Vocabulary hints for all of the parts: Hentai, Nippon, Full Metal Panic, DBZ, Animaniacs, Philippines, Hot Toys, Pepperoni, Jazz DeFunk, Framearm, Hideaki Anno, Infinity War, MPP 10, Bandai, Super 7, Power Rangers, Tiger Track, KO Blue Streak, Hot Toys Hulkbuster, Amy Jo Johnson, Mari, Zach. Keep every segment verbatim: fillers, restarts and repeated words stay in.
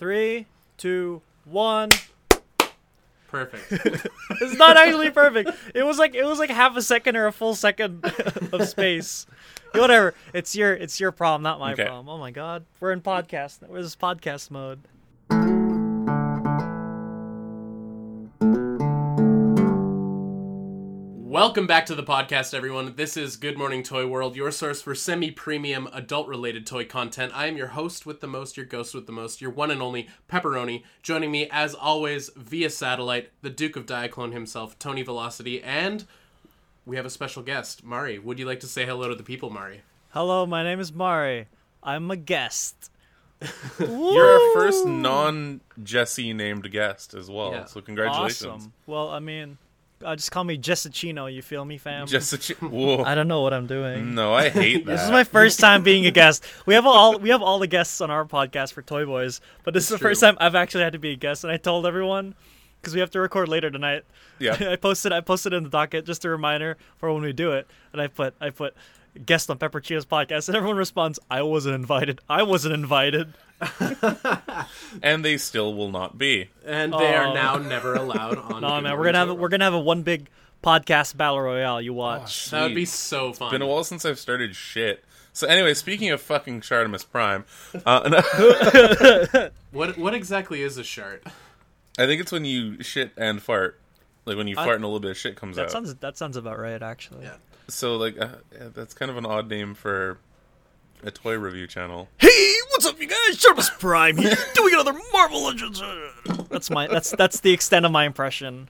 Three, two, one. Perfect. It's not actually perfect. It was like it was like half a second or a full second of space. Whatever. It's your it's your problem, not my okay. problem. Oh my god. We're in podcast. We're in this podcast mode. Welcome back to the podcast, everyone. This is Good Morning Toy World, your source for semi-premium, adult-related toy content. I am your host with the most, your ghost with the most, your one and only Pepperoni. Joining me, as always, via satellite, the Duke of Diaclone himself, Tony Velocity, and we have a special guest, Mari. Would you like to say hello to the people, Mari? Hello, my name is Mari. I'm a guest. You're our first non-Jesse-named guest as well, yeah. So congratulations. Awesome. Well, I mean... Uh, just call me Jessicino, you feel me, fam? Jessic- I don't know what I'm doing. No, I hate that. This is my first time being a guest. We have all we have all the guests on our podcast for Toy Boys, but this it's is the true. first time I've actually had to be a guest, and I told everyone, because we have to record later tonight. Yeah. I posted I posted in the docket just a reminder for when we do it, and I put I put guest on Pepperchino's podcast, and everyone responds, I wasn't invited. I wasn't invited. And they still will not be. And they oh. are now never allowed on. No, man, we're gonna have a, we're gonna have a one big podcast battle royale. You watch. Oh, that would be so fun. It's been a while since I've started shit. So anyway, speaking of fucking Shartimus Prime, uh, no. what what exactly is a shart? I think it's when you shit and fart, like when you I, fart and a little bit of shit comes that out. That sounds that sounds about right, actually. Yeah. So like uh, yeah, that's kind of an odd name for a toy review channel. Hey, what's up, you guys? Shartimus Prime here, doing another Marvel Legends. That's my. That's that's the extent of my impression.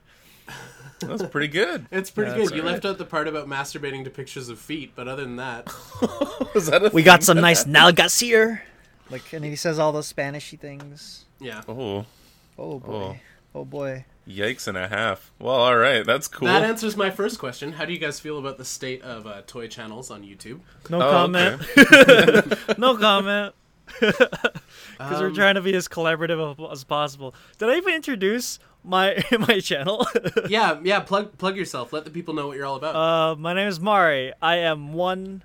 That's pretty good. It's pretty yeah, good. You right. left out the part about masturbating to pictures of feet, but other than that, is that a we got some nice nalgas here. Like, and he says all those Spanishy things. Yeah. Oh. Oh boy. Oh, oh boy. Yikes and a half. Well, all right, that's cool. That answers my first question. How do you guys feel about the state of uh, toy channels on YouTube? No oh, comment. Okay. No comment. Because um, we're trying to be as collaborative as possible. Did I even introduce my my channel? yeah, yeah. Plug plug yourself. Let the people know what you're all about. Uh, my name is Mari. I am one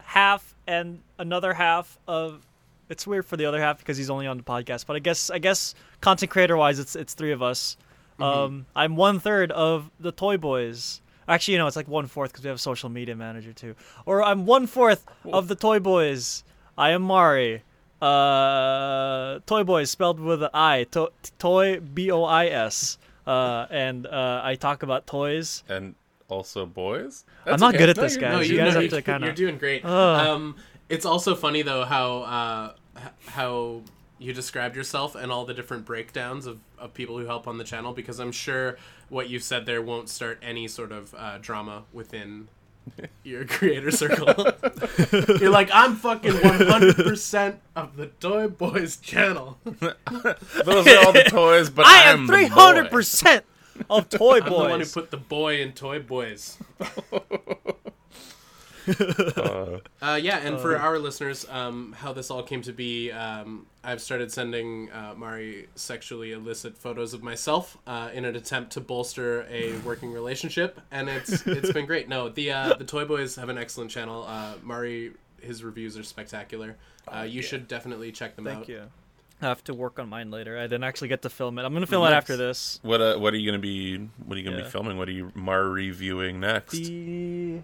half and another half of. It's weird for the other half because he's only on the podcast, but I guess I guess content creator wise, it's it's three of us. Mm-hmm. Um, I'm one third of the Toy Boys. Actually, you know, it's like one fourth because we have a social media manager too. Or I'm one fourth cool. of the Toy Boys. I am Mari. Uh, Toy Boys spelled with an I. To- toy B O I S. Uh, and uh, I talk about toys and also boys. That's I'm not okay. good at no, this, guys. No, you, you guys no, have to kind of. You're doing great. Uh, um. It's also funny, though, how uh, how you described yourself and all the different breakdowns of, of people who help on the channel, because I'm sure what you've said there won't start any sort of uh, drama within your creator circle. You're like, I'm fucking one hundred percent of the Toy Boys channel. Those are all the toys, but I am three hundred percent of Toy Boys. I'm the one who put the boy in Toy Boys. uh, uh, yeah, and uh, for our listeners, um, how this all came to be, um, I've started sending uh, Mari sexually illicit photos of myself uh, in an attempt to bolster a working relationship, and it's it's been great. No, the uh, the Toy Boys have an excellent channel. Uh, Mari, his reviews are spectacular. Uh, you yeah. should definitely check them Thank out. Thank you. I have to work on mine later. I didn't actually get to film it. I'm gonna film next. it after this. What uh, what are you gonna be? What are you gonna yeah. be filming? What are you Mari reviewing next? The...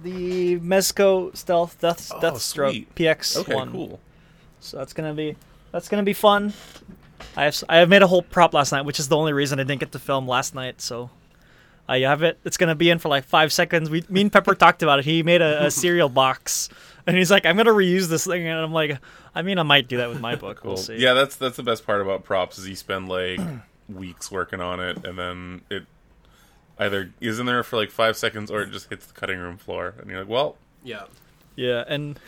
The Mezco Stealth Death oh, Deathstroke P X one. Okay, cool. So that's gonna be that's gonna be fun. I have I have made a whole prop last night, which is the only reason I didn't get to film last night. So I have it. It's gonna be in for like five seconds. We, me and Pepper talked about it. He made a, a cereal box, and he's like, "I'm gonna reuse this thing," and I'm like, "I mean, I might do that with my book. Cool. We'll see." Yeah, that's that's the best part about props is you spend like weeks working on it, and then it. Either is in there for like five seconds, or it just hits the cutting room floor, and you're like, "Well, yeah, yeah," and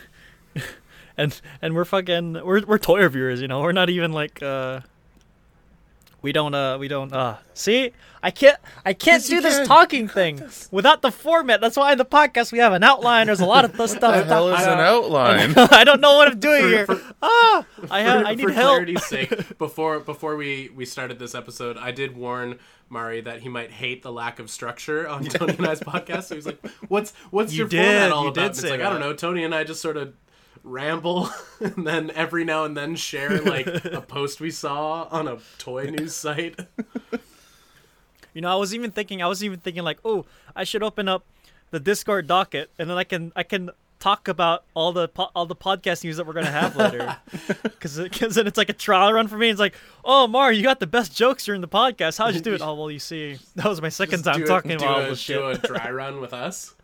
and and we're fucking we're we're toy reviewers, you know. We're not even like uh, we don't uh we don't uh see. I can't I can't yes, do this can. talking thing this. without the format. That's why in the podcast we have an outline. There's a lot of this stuff. What the hell is an outline? I don't know what I'm doing for, here. For, ah, I have for, I need for help. For clarity's sake, before before we we started this episode, I did warn Mari that he might hate the lack of structure on Tony and I's podcast. So he's like, what's what's you your did, format all you about? It's like, that. I don't know. Tony and I just sort of ramble and then every now and then share like a post we saw on a toy news site. You know, I was even thinking, I was even thinking like, oh, I should open up the Discord docket and then I can, I can talk about all the, po- all the podcast news that we're going to have later. Cause, cause then it's like a trial run for me. It's like, oh, Mari, you got the best jokes during the podcast. How'd you do it? Oh, well, you see, that was my second Just time talking it, about all this shit. Do a dry run with us.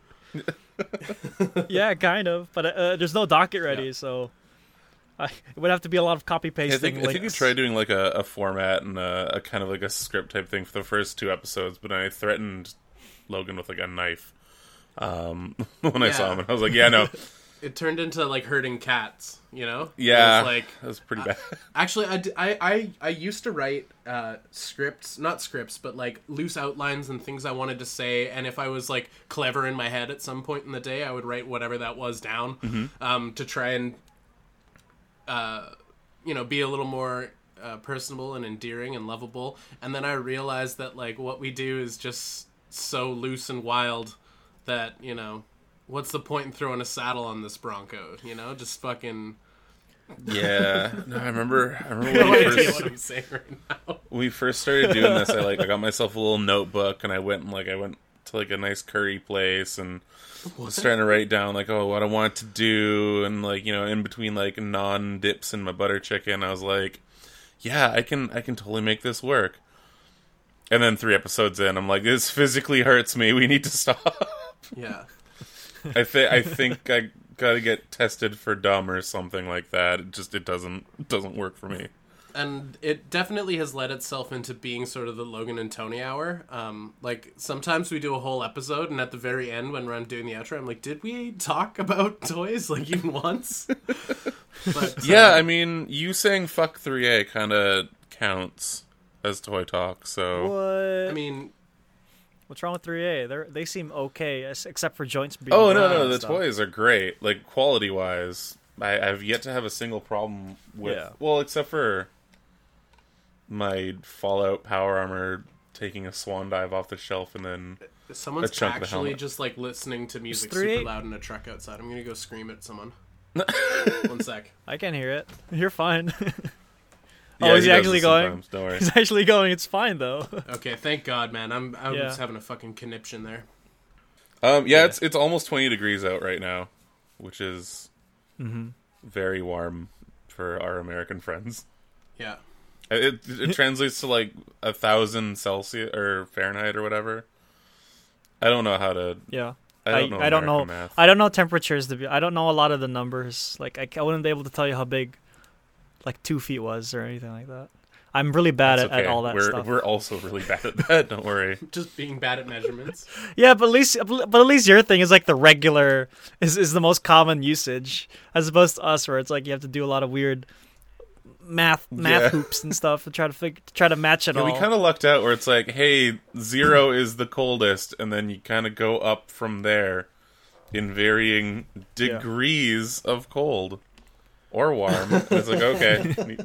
Yeah, kind of, but uh, there's no docket ready, yeah. so I, it would have to be a lot of copy pasting. I, I think you tried doing like a, a format and a, a kind of like a script type thing for the first two episodes, but I threatened Logan with like a knife um, when yeah. I saw him, and I was like, "Yeah, no." It turned into like herding cats, you know? Yeah, it was, like, that was pretty bad. I, actually, I, I, I used to write uh, scripts, not scripts, but like loose outlines and things I wanted to say. And if I was like clever in my head at some point in the day, I would write whatever that was down mm-hmm. um, to try and, uh, you know, be a little more uh, personable and endearing and lovable. And then I realized that like what we do is just so loose and wild that, you know... What's the point in throwing a saddle on this Bronco? You know, just fucking. Yeah, no, I remember. I remember when, no we first, what I'm saying right now. When we first started doing this. I like, I got myself a little notebook, and I went and like, I went to like a nice curry place, and what? was starting to write down like, oh, what I want to do, and like, you know, in between like non dips in my butter chicken, I was like, yeah, I can, I can totally make this work. And then three episodes in, I'm like, this physically hurts me. We need to stop. Yeah. I think I think I gotta get tested for dumb or something like that. It just it doesn't it doesn't work for me. And it definitely has led itself into being sort of the Logan and Tony hour. Um, like sometimes we do a whole episode, and at the very end, when I'm doing the outro, I'm like, "Did we talk about toys like even once?" But, yeah, um, I mean, you saying "fuck three A" kind of counts as toy talk. So what? I mean. What's wrong with three A? They they seem okay, except for joints being. Oh no, no, the stuff. Toys are great. Like quality wise, I have yet to have a single problem with. Yeah. Well, except for my Fallout Power Armor taking a swan dive off the shelf and then someone's a chunk actually of the just like listening to music super loud in a truck outside. I'm gonna go scream at someone. One sec. I can't hear it. You're fine. Yeah, oh, is he, he actually going? Don't worry. He's actually going. It's fine though. Okay, thank God, man. I'm I was yeah. having a fucking conniption there. Um, yeah, yeah, it's it's almost twenty degrees out right now, which is mm-hmm. very warm for our American friends. Yeah, it it translates to like a thousand Celsius or Fahrenheit or whatever. I don't know how to. Yeah. I don't know. I, I don't know. Math. I don't know temperatures. To be, I don't know a lot of the numbers. Like I, I wouldn't be able to tell you how big. Like two feet was or anything like that. I'm really bad at, okay. at all that we're, stuff. We're also really bad at that. Don't worry. Just being bad at measurements. Yeah, but at least, but at least your thing is like the regular is is the most common usage, as opposed to us where it's like you have to do a lot of weird math math yeah. hoops and stuff to try to fig- to try to match it yeah, all. We kind of lucked out where it's like, hey, zero is the coldest, and then you kind of go up from there in varying degrees yeah. of cold. Or warm. It's like okay.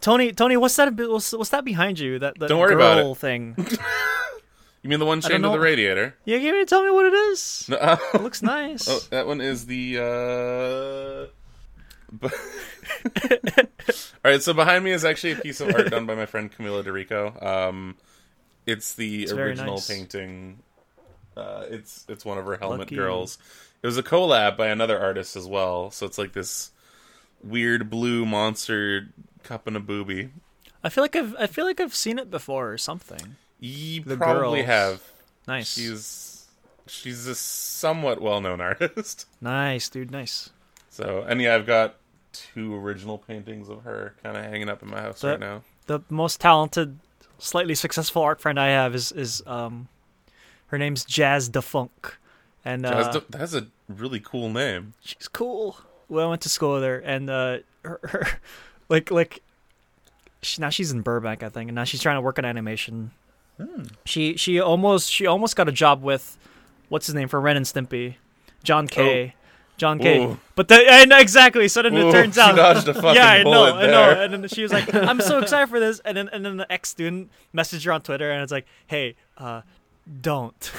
Tony, Tony, what's that? What's, what's that behind you? That, that don't worry girl about it. Thing. You mean the one chained to the radiator? Yeah, can you tell me what it is? Uh, it looks nice. Oh, that one is the. Uh... All right, so behind me is actually a piece of art done by my friend Camila DiRico. Um, it's the it's original nice. painting. Uh, it's it's one of her helmet Lucky. girls. It was a collab by another artist as well. So it's like this. Weird blue monster cup and a booby. I feel like I've I feel like I've seen it before or something. You the probably girls. have. Nice. She's she's a somewhat well-known artist. Nice, dude. Nice. So and yeah, I've got two original paintings of her kind of hanging up in my house the, right now. The most talented, slightly successful art friend I have is is um, her name's Jazz DeFunk, and uh, Jazz De- that's a really cool name. She's cool. Well, I went to school with her, and uh, her, her, like, like she, now she's in Burbank, I think, and now she's trying to work in animation. Hmm. She, she almost, she almost got a job with, what's his name for Ren and Stimpy, John K, oh. John K. Ooh. But the, and exactly, so then Ooh, it turns out, she dodged a fucking yeah, I know, I know, and then she was like, I'm so excited for this, and then and then the ex student messaged her on Twitter, and it's like, hey, uh, Don't.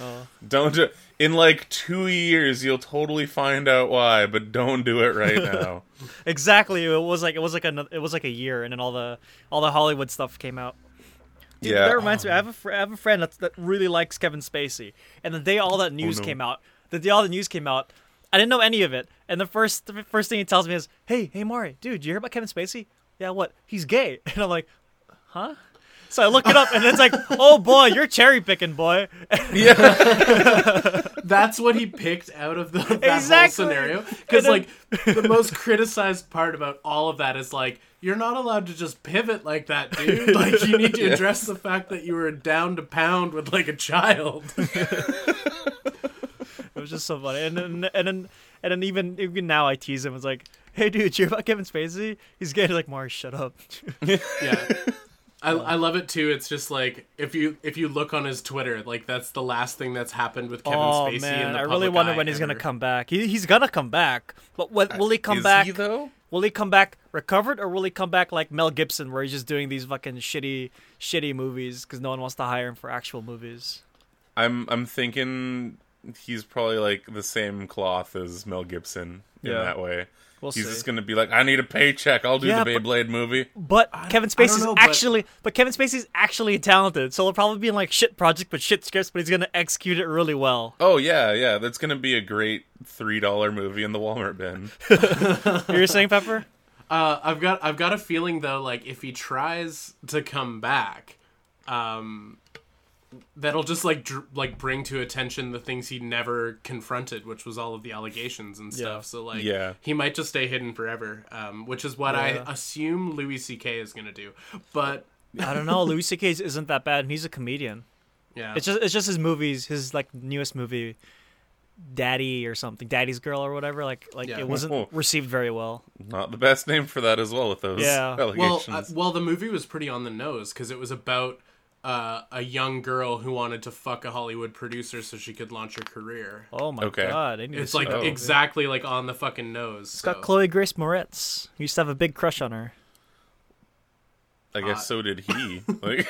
Oh. Don't do it. In like two years, you'll totally find out why, but don't do it right now. Exactly. It was like it was like a it was like a year, and then all the all the Hollywood stuff came out. Dude, yeah. That reminds oh. me. I have a fr- I have a friend that that really likes Kevin Spacey, and the day all that news oh, no. came out, the day all the news came out, I didn't know any of it. And the first the first thing he tells me is, "Hey, hey, Mari, dude, you hear about Kevin Spacey? Yeah, what? He's gay." And I'm like, "Huh?" So I look it up, and it's like, oh, boy, you're cherry-picking, boy. Yeah. That's what he picked out of the, that exactly. whole scenario. Because, like, the most criticized part about all of that is, like, you're not allowed to just pivot like that, dude. Like, you need to address yeah. the fact that you were down to pound with, like, a child. It was just so funny. And then, and then, and then even, even now I tease him. It's like, hey, dude, you hear about Kevin Spacey? He's gay. He's like, Mari, shut up. Yeah. I, I love it too. It's just like if you if you look on his Twitter, like that's the last thing that's happened with Kevin oh, Spacey. Man. In the I really wonder when ever. he's gonna come back. He he's gonna come back, but what, will he come Is back? He, though? Will he come back recovered, or will he come back like Mel Gibson, where he's just doing these fucking shitty shitty movies because no one wants to hire him for actual movies? I'm I'm thinking he's probably like the same cloth as Mel Gibson in yeah. that way. We'll he's see. just gonna be like, I need a paycheck. I'll do yeah, the Beyblade but, movie. But I, Kevin Spacey's know, actually, but... but Kevin Spacey's actually talented, so it'll probably be in like shit project, but shit scripts. But he's gonna execute it really well. Oh yeah, yeah, that's gonna be a great three dollar movie in the Walmart bin. You're saying, Pepper? Uh, I've got, I've got a feeling though, like if he tries to come back, um, that'll just like, dr- like bring to attention the things he never confronted, which was all of the allegations and stuff. Yeah. So like, yeah. he might just stay hidden forever, um, which is what yeah. I assume Louis C K is gonna do. But I don't know. Louis C K isn't that bad, and he's a comedian. Yeah, it's just it's just his movies, his like newest movie, Daddy or something, Daddy's Girl or whatever. Like like yeah. it wasn't received very well. Not the best name for that as well with those yeah. allegations. Well, uh, well, the movie was pretty on the nose because it was about. Uh, a young girl who wanted to fuck a Hollywood producer so she could launch her career. Oh my okay. god. I need it's to like oh, exactly yeah. like on the fucking nose. It's so. Got Chloe Grace Moretz. He used to have a big crush on her. I guess uh, so did he. Like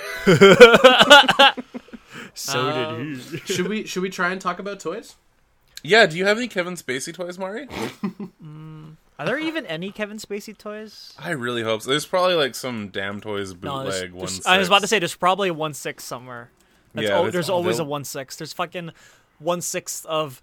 So um, did he. should we should we try and talk about toys? Yeah, do you have any Kevin Spacey toys, Mari? mm. Are there even any Kevin Spacey toys? I really hope so. There's probably like some Damn Toys bootleg no, one six. I was about to say, there's probably a one six somewhere. That's, yeah, oh, there's always they'll... a one six. There's fucking one sixth of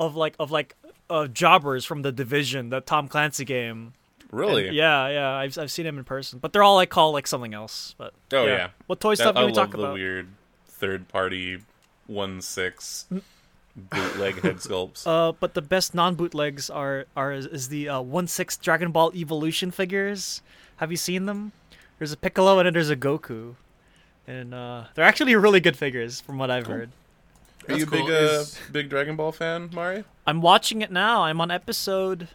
of like of like uh, jobbers from The Division, the Tom Clancy game. Really? And yeah, yeah. I've I've seen them in person, but they're all like called like something else. But oh yeah, yeah. what toy that, stuff I can we talk about? I love the weird third party one six. Bootleg head sculpts. Uh, but the best non-bootlegs are are is, is the uh, one sixth Dragon Ball Evolution figures. Have you seen them? There's a Piccolo and then there's a Goku, and uh, they're actually really good figures from what I've heard. Cool. Are you a cool. big uh, is... big Dragon Ball fan, Mari? I'm watching it now. I'm on episode.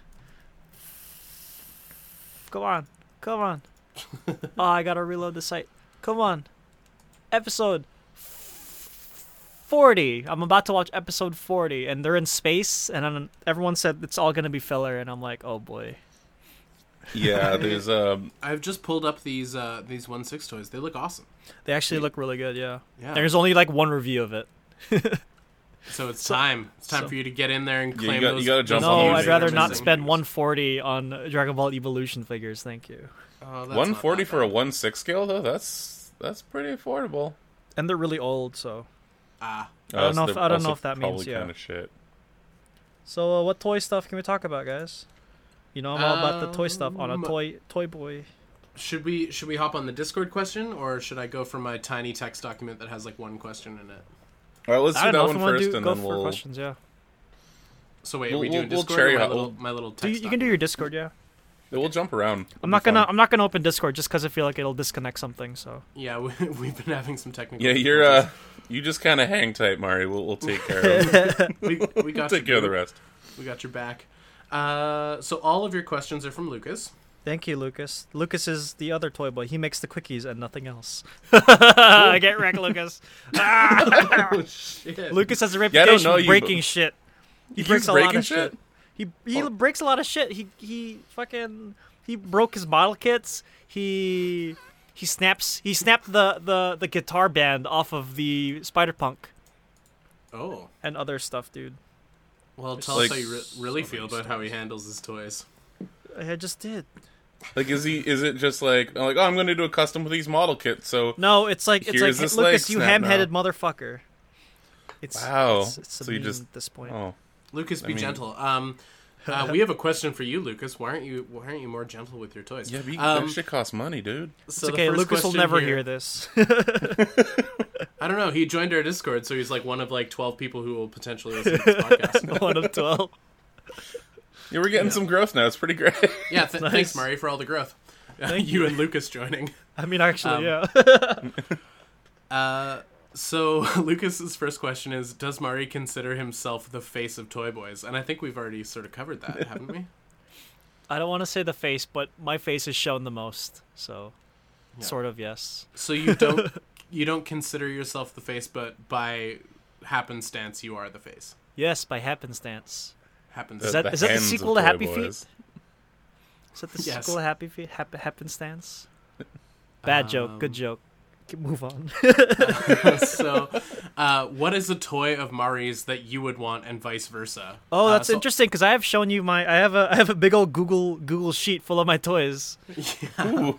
Come on, come on. oh, I gotta reload the site. Come on, episode. forty. I'm about to watch episode forty, and they're in space, and I'm, everyone said it's all going to be filler, and I'm like, oh boy. Yeah, there's um. I've just pulled up these uh these one six toys. They look awesome. They actually yeah. look really good. Yeah. Yeah. There's only like one review of it. so it's so, time. It's time so. for you to get in there and claim yeah, you got, those. You gotta jump no, on I'd rather not spend one forty on Dragon Ball Evolution figures. Thank you. Oh, that's one forty for a one six scale though. That's that's pretty affordable. And they're really old, so. Ah. I don't know. If, I don't know if that means yeah. Kind of shit. So, uh, what toy stuff can we talk about, guys? You know, I'm all um, about the toy stuff on a toy toy boy. Should we should we hop on the Discord question, or should I go for my tiny text document that has like one question in it? All right, let's do I that one first, do, and go then for we'll questions. Yeah. So wait, we'll, are we doing we'll, Discord? We'll or my, little, my little text. Do you, you can do your Discord, yeah. We'll jump around. It'll I'm not gonna. Fun. I'm not gonna open Discord just because I feel like it'll disconnect something. So yeah, we, we've been having some technical. Yeah, you're. Uh, you just kind of hang tight, Mari. We'll, we'll take care of. we, we got. We'll take care of the rest. We got your back. Uh, so all of your questions are from Lucas. Thank you, Lucas. Lucas is the other toy boy. He makes the quickies and nothing else. I get wrecked, Lucas. oh, shit. Lucas has a reputation yeah, for breaking you, shit. He breaks a lot of shit. shit? He he breaks a lot of shit. He he fucking he broke his model kits. He He snaps. He snapped the, the, the guitar band off of the Spider-Punk. Oh. And other stuff, dude. Well, tell like, us how you re- really so feel about stuff. How he handles his toys. I just did. Like, is he? Is it just like, like, oh, I'm going to do a custom with these model kits? So no, it's like, it's like, this Lucas, you ham-headed now. Motherfucker. It's, wow. It's, it's so you just at this point. Oh. Lucas, be I mean, gentle. Um, uh, we have a question for you, Lucas. Why aren't you? Why aren't you more gentle with your toys? Yeah, but um, that shit costs money, dude. So it's okay, Lucas will never here, hear this. I don't know. He joined our Discord, so he's like one of like twelve people who will potentially listen to this podcast. One of twelve. Yeah, we're getting yeah. some growth now. It's pretty great. Yeah, th- nice. Thanks, Mari, for all the growth. Thank you and Lucas joining. I mean, actually, um, yeah. uh, so Lucas's first question is: does Mari consider himself the face of Toy Boys? And I think we've already sort of covered that, haven't we? I don't want to say the face, but my face is shown the most, so yeah. sort of yes. So you don't you don't consider yourself the face, but by happenstance, you are the face. Yes, by happenstance. Happens. Is that, the is that the sequel to Happy Boys. Feet? Is that the yes. sequel to Happy Feet? Happ- happenstance? Bad um, joke. Good joke. Move on. uh, so, uh, what is a toy of Mari's that you would want, and vice versa? Oh, that's uh, so- interesting because I have shown you my. I have a. I have a big old Google Google sheet full of my toys. Yeah.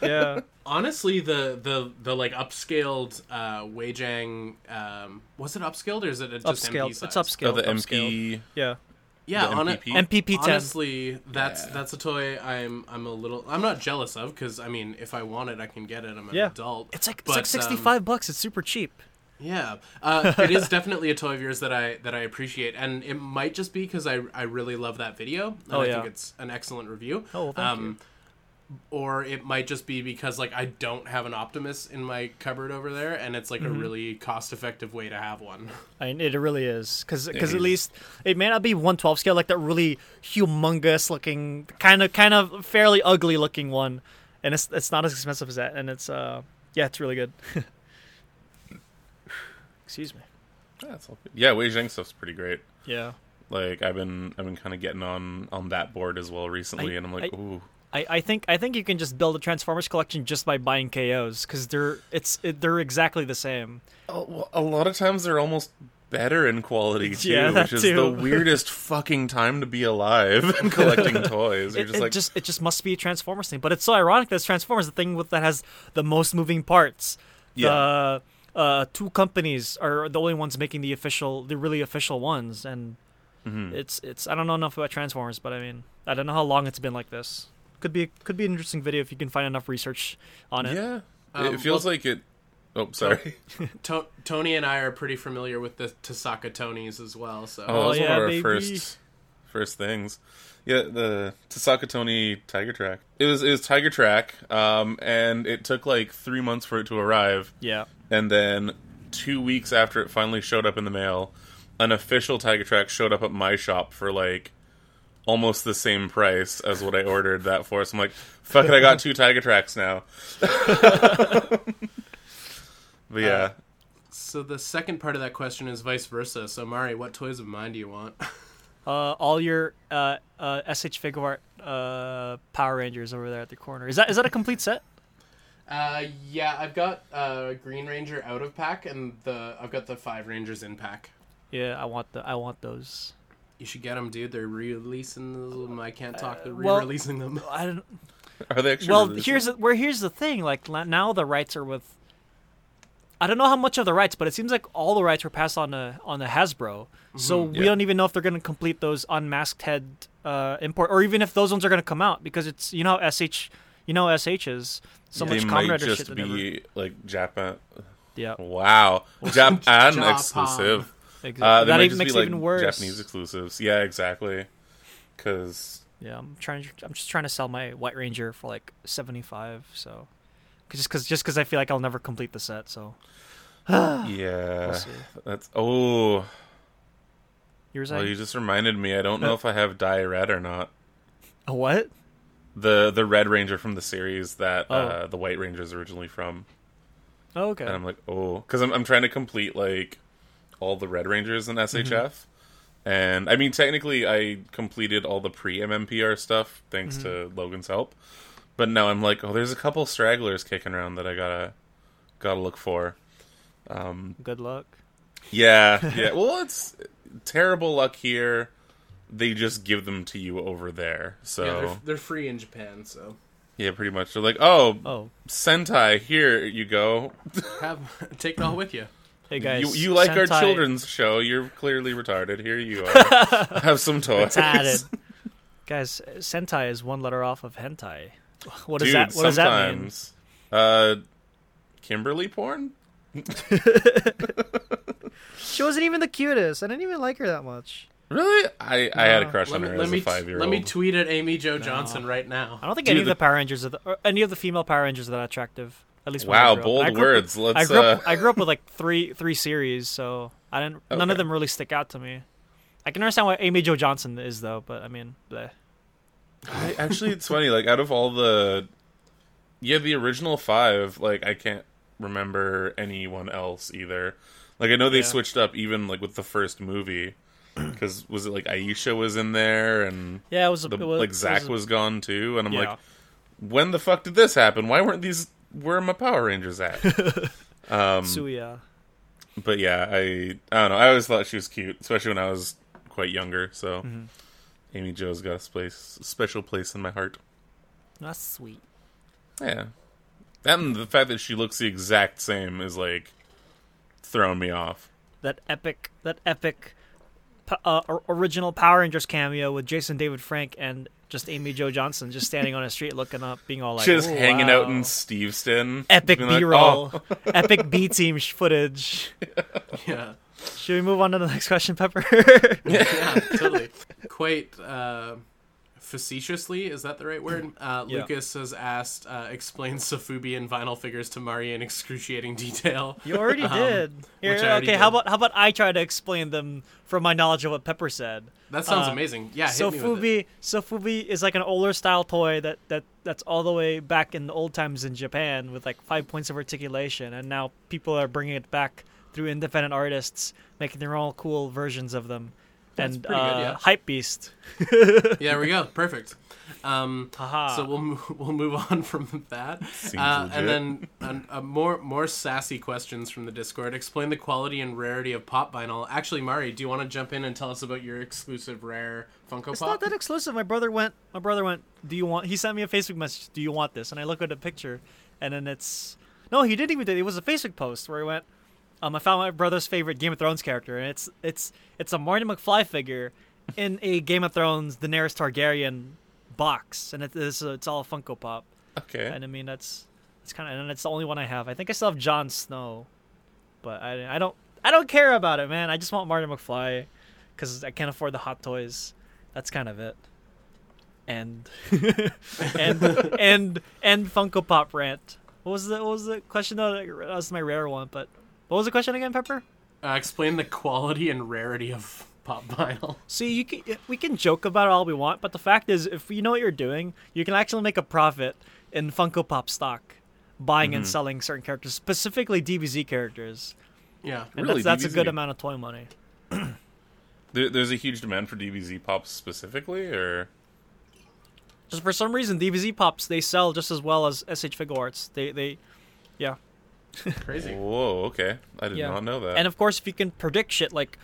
yeah. Honestly, the the the like upscaled uh, Weijang. Um, was it upscaled or is it just upscaled? M P size? It's upscaled. Oh, the M P. Upscaled. Yeah. Yeah, on a, M P P ten. Honestly, that's yeah. that's a toy I'm I'm a little I'm not jealous of because I mean if I want it I can get it. I'm an yeah. adult. It's like but, it's like sixty-five um, bucks. It's super cheap. Yeah, uh, it is definitely a toy of yours that I that I appreciate, and it might just be because I I really love that video. And oh I yeah. think it's an excellent review. Oh, well, thank um, you. Or it might just be because like I don't have an Optimus in my cupboard over there, and it's like mm-hmm. a really cost-effective way to have one. I mean, it really is, because because at least it may not be one twelfth scale, like that really humongous-looking, kind of kind of fairly ugly-looking one, and it's it's not as expensive as that, and it's uh yeah, it's really good. Excuse me. Yeah, that's all good. Yeah, Weijang stuff's pretty great. Yeah. Like I've been I've been kind of getting on on that board as well recently, I, and I'm like I, ooh. I, I think I think you can just build a Transformers collection just by buying K Os because they're it's it, they're exactly the same. Oh, a lot of times they're almost better in quality too, yeah, which is too. the weirdest fucking time to be alive and collecting toys. You're it, just it like just, it just must be a Transformers thing. But it's so ironic that it's Transformers, the thing with that has the most moving parts. Yeah. The uh, two companies are the only ones making the official, the really official ones, and mm-hmm. it's it's I don't know enough about Transformers, but I mean I don't know how long it's been like this. Could be could be an interesting video if you can find enough research on it. Yeah, um, it feels well, like it. Oh, sorry. To- Tony and I are pretty familiar with the Tasaka Tonys as well. So oh, that's oh, yeah, one of our baby. first first things. Yeah, the Tasaka Tony Tiger Track. It was it was Tiger Track, um, and it took like three months for it to arrive. Yeah, and then two weeks after it finally showed up in the mail, an official Tiger Track showed up at my shop for like. Almost the same price as what I ordered that for. So I'm like, fuck it, I got two Tiger Tracks now. But yeah. Uh, so the second part of that question is vice versa. So Mari, what toys of mine do you want? Uh, all your uh, uh, S H Figuart uh, Power Rangers over there at the corner. Is that is that a complete set? Uh, yeah, I've got uh, Green Ranger out of pack, and the I've got the five Rangers in pack. Yeah, I want the I want those. You should get them, dude. They're re-releasing them. I can't talk. They're re-releasing them. Well, I don't. Are they actually? Well, here's the, where here's the thing. Like now, the rights are with. I don't know how much of the rights, but it seems like all the rights were passed on to on to Hasbro. Mm-hmm. So we yeah. don't even know if they're going to complete those unmasked head uh, import, or even if those ones are going to come out because it's you know how S H you know how S H is so yeah. much Kamen Rider shit. They might just be never... like Japan. Yeah. Wow. Japan, Japan exclusive. Exactly. Uh, that even makes be, it like, even worse. Japanese exclusives, yeah, exactly. Because yeah, I'm trying. To, I'm just trying to sell my White Ranger for like seventy-five. So, Cause just because just because I feel like I'll never complete the set. So, yeah, we'll see. That's oh. Yours, well, I... you just reminded me. I don't know if I have Dai Red or not. A what? The the Red Ranger from the series that oh. uh, the White Ranger is originally from. Oh, okay. And I'm like, oh, because I'm I'm trying to complete like. all the Red Rangers in S H F. Mm-hmm. And, I mean, technically, I completed all the pre-M M P R stuff, thanks mm-hmm. to Logan's help. But no, I'm like, oh, there's a couple stragglers kicking around that I gotta gotta look for. Um, Good luck. Yeah, yeah. Well, it's terrible luck here. They just give them to you over there. So yeah, they're, they're free in Japan. So yeah, pretty much. They're like, oh, oh. Sentai, here you go. Have take it all with you. Hey guys, you, you like Sentai... our children's show? You're clearly retarded. Here you are. Have some toys, guys. Sentai is one letter off of hentai. What does Dude, that? What does that mean? Uh, Kimberly porn. She wasn't even the cutest. I didn't even like her that much. Really? I, no. I had a crush let on her me, as a five-year-old. Let me tweet at Amy Jo Johnson no. right now. I don't think Dude, any of the, the Power Rangers, are the, or any of the female Power Rangers, are that attractive. At least wow, bold words. Up, Let's. I grew, uh... up, I grew up with like three three series, so I didn't. Okay. None of them really stick out to me. I can understand why Amy Jo Johnson is though, but I mean, bleh. I, actually, it's funny. Like out of all the, yeah, the original five, like I can't remember anyone else either. Like I know they yeah. switched up even like with the first movie. Because was it like Aisha was in there and yeah, it was, a, the, it was like Zach it was, a, was gone too, and I'm yeah. like, when the fuck did this happen? Why weren't these? Where are my Power Rangers at? um, Suya. But yeah, I I don't know. I always thought she was cute, especially when I was quite younger. So mm-hmm. Amy Jo's got a place, special place in my heart. That's sweet. Yeah, that and the fact that she looks the exact same is like throwing me off. That epic. That epic. Uh, original Power Rangers cameo with Jason David Frank and just Amy Jo Johnson just standing on a street looking up, being all like, just oh, hanging wow. out in Steveston. Epic B-roll. Like, oh. Epic B-team footage. Yeah. yeah. Should we move on to the next question, Pepper? yeah, totally. Quite uh, facetiously, is that the right word? Uh, yeah. Lucas has asked, uh, explain Sofubi and vinyl figures to Mari in excruciating detail. You already um, did. Here, which I already okay, did. how about how about I try to explain them from my knowledge of what Pepper said? That sounds uh, amazing. Yeah, hit Sofubi, me with it. Sofubi is like an older style toy that, that that's all the way back in the old times in Japan with like five points of articulation, and now people are bringing it back through independent artists making their own cool versions of them. That's and uh, good, yeah. Hype Beast. yeah, we go. Perfect. Um, so we'll move, we'll move on from that, uh, and then an, a more more sassy questions from the Discord. Explain the quality and rarity of pop vinyl. Actually, Mari, do you want to jump in and tell us about your exclusive rare Funko it's Pop? It's not that exclusive. My brother went. My brother went. Do you want? He sent me a Facebook message. Do you want this? And I look at the picture, and then it's no. He didn't even do it. It was a Facebook post where he went. Um, I found my brother's favorite Game of Thrones character, and it's it's it's a Marty McFly figure in a Game of Thrones Daenerys Targaryen box, and it, it's it's all Funko Pop. Okay. And I mean that's it's kind of and it's the only one I have. I think I still have Jon Snow, but I I don't I don't care about it, man. I just want Marty McFly because I can't afford the hot toys. That's kind of it. And and and and Funko Pop rant. What was the what was the question though? That was my rare one, but. What was the question again, Pepper? Uh, explain the quality and rarity of pop vinyl. See, you can, we can joke about it all we want, but the fact is, if you know what you're doing, you can actually make a profit in Funko Pop stock, buying mm-hmm. and selling certain characters, specifically D B Z characters. Yeah, and really, that's, that's a good amount of toy money. there, there's a huge demand for D B Z Pops specifically, or just for some reason, D B Z Pops they sell just as well as S H Figo Arts. They, they, yeah. Crazy. Whoa, okay. I did yeah. not know that. And of course, if you can predict shit like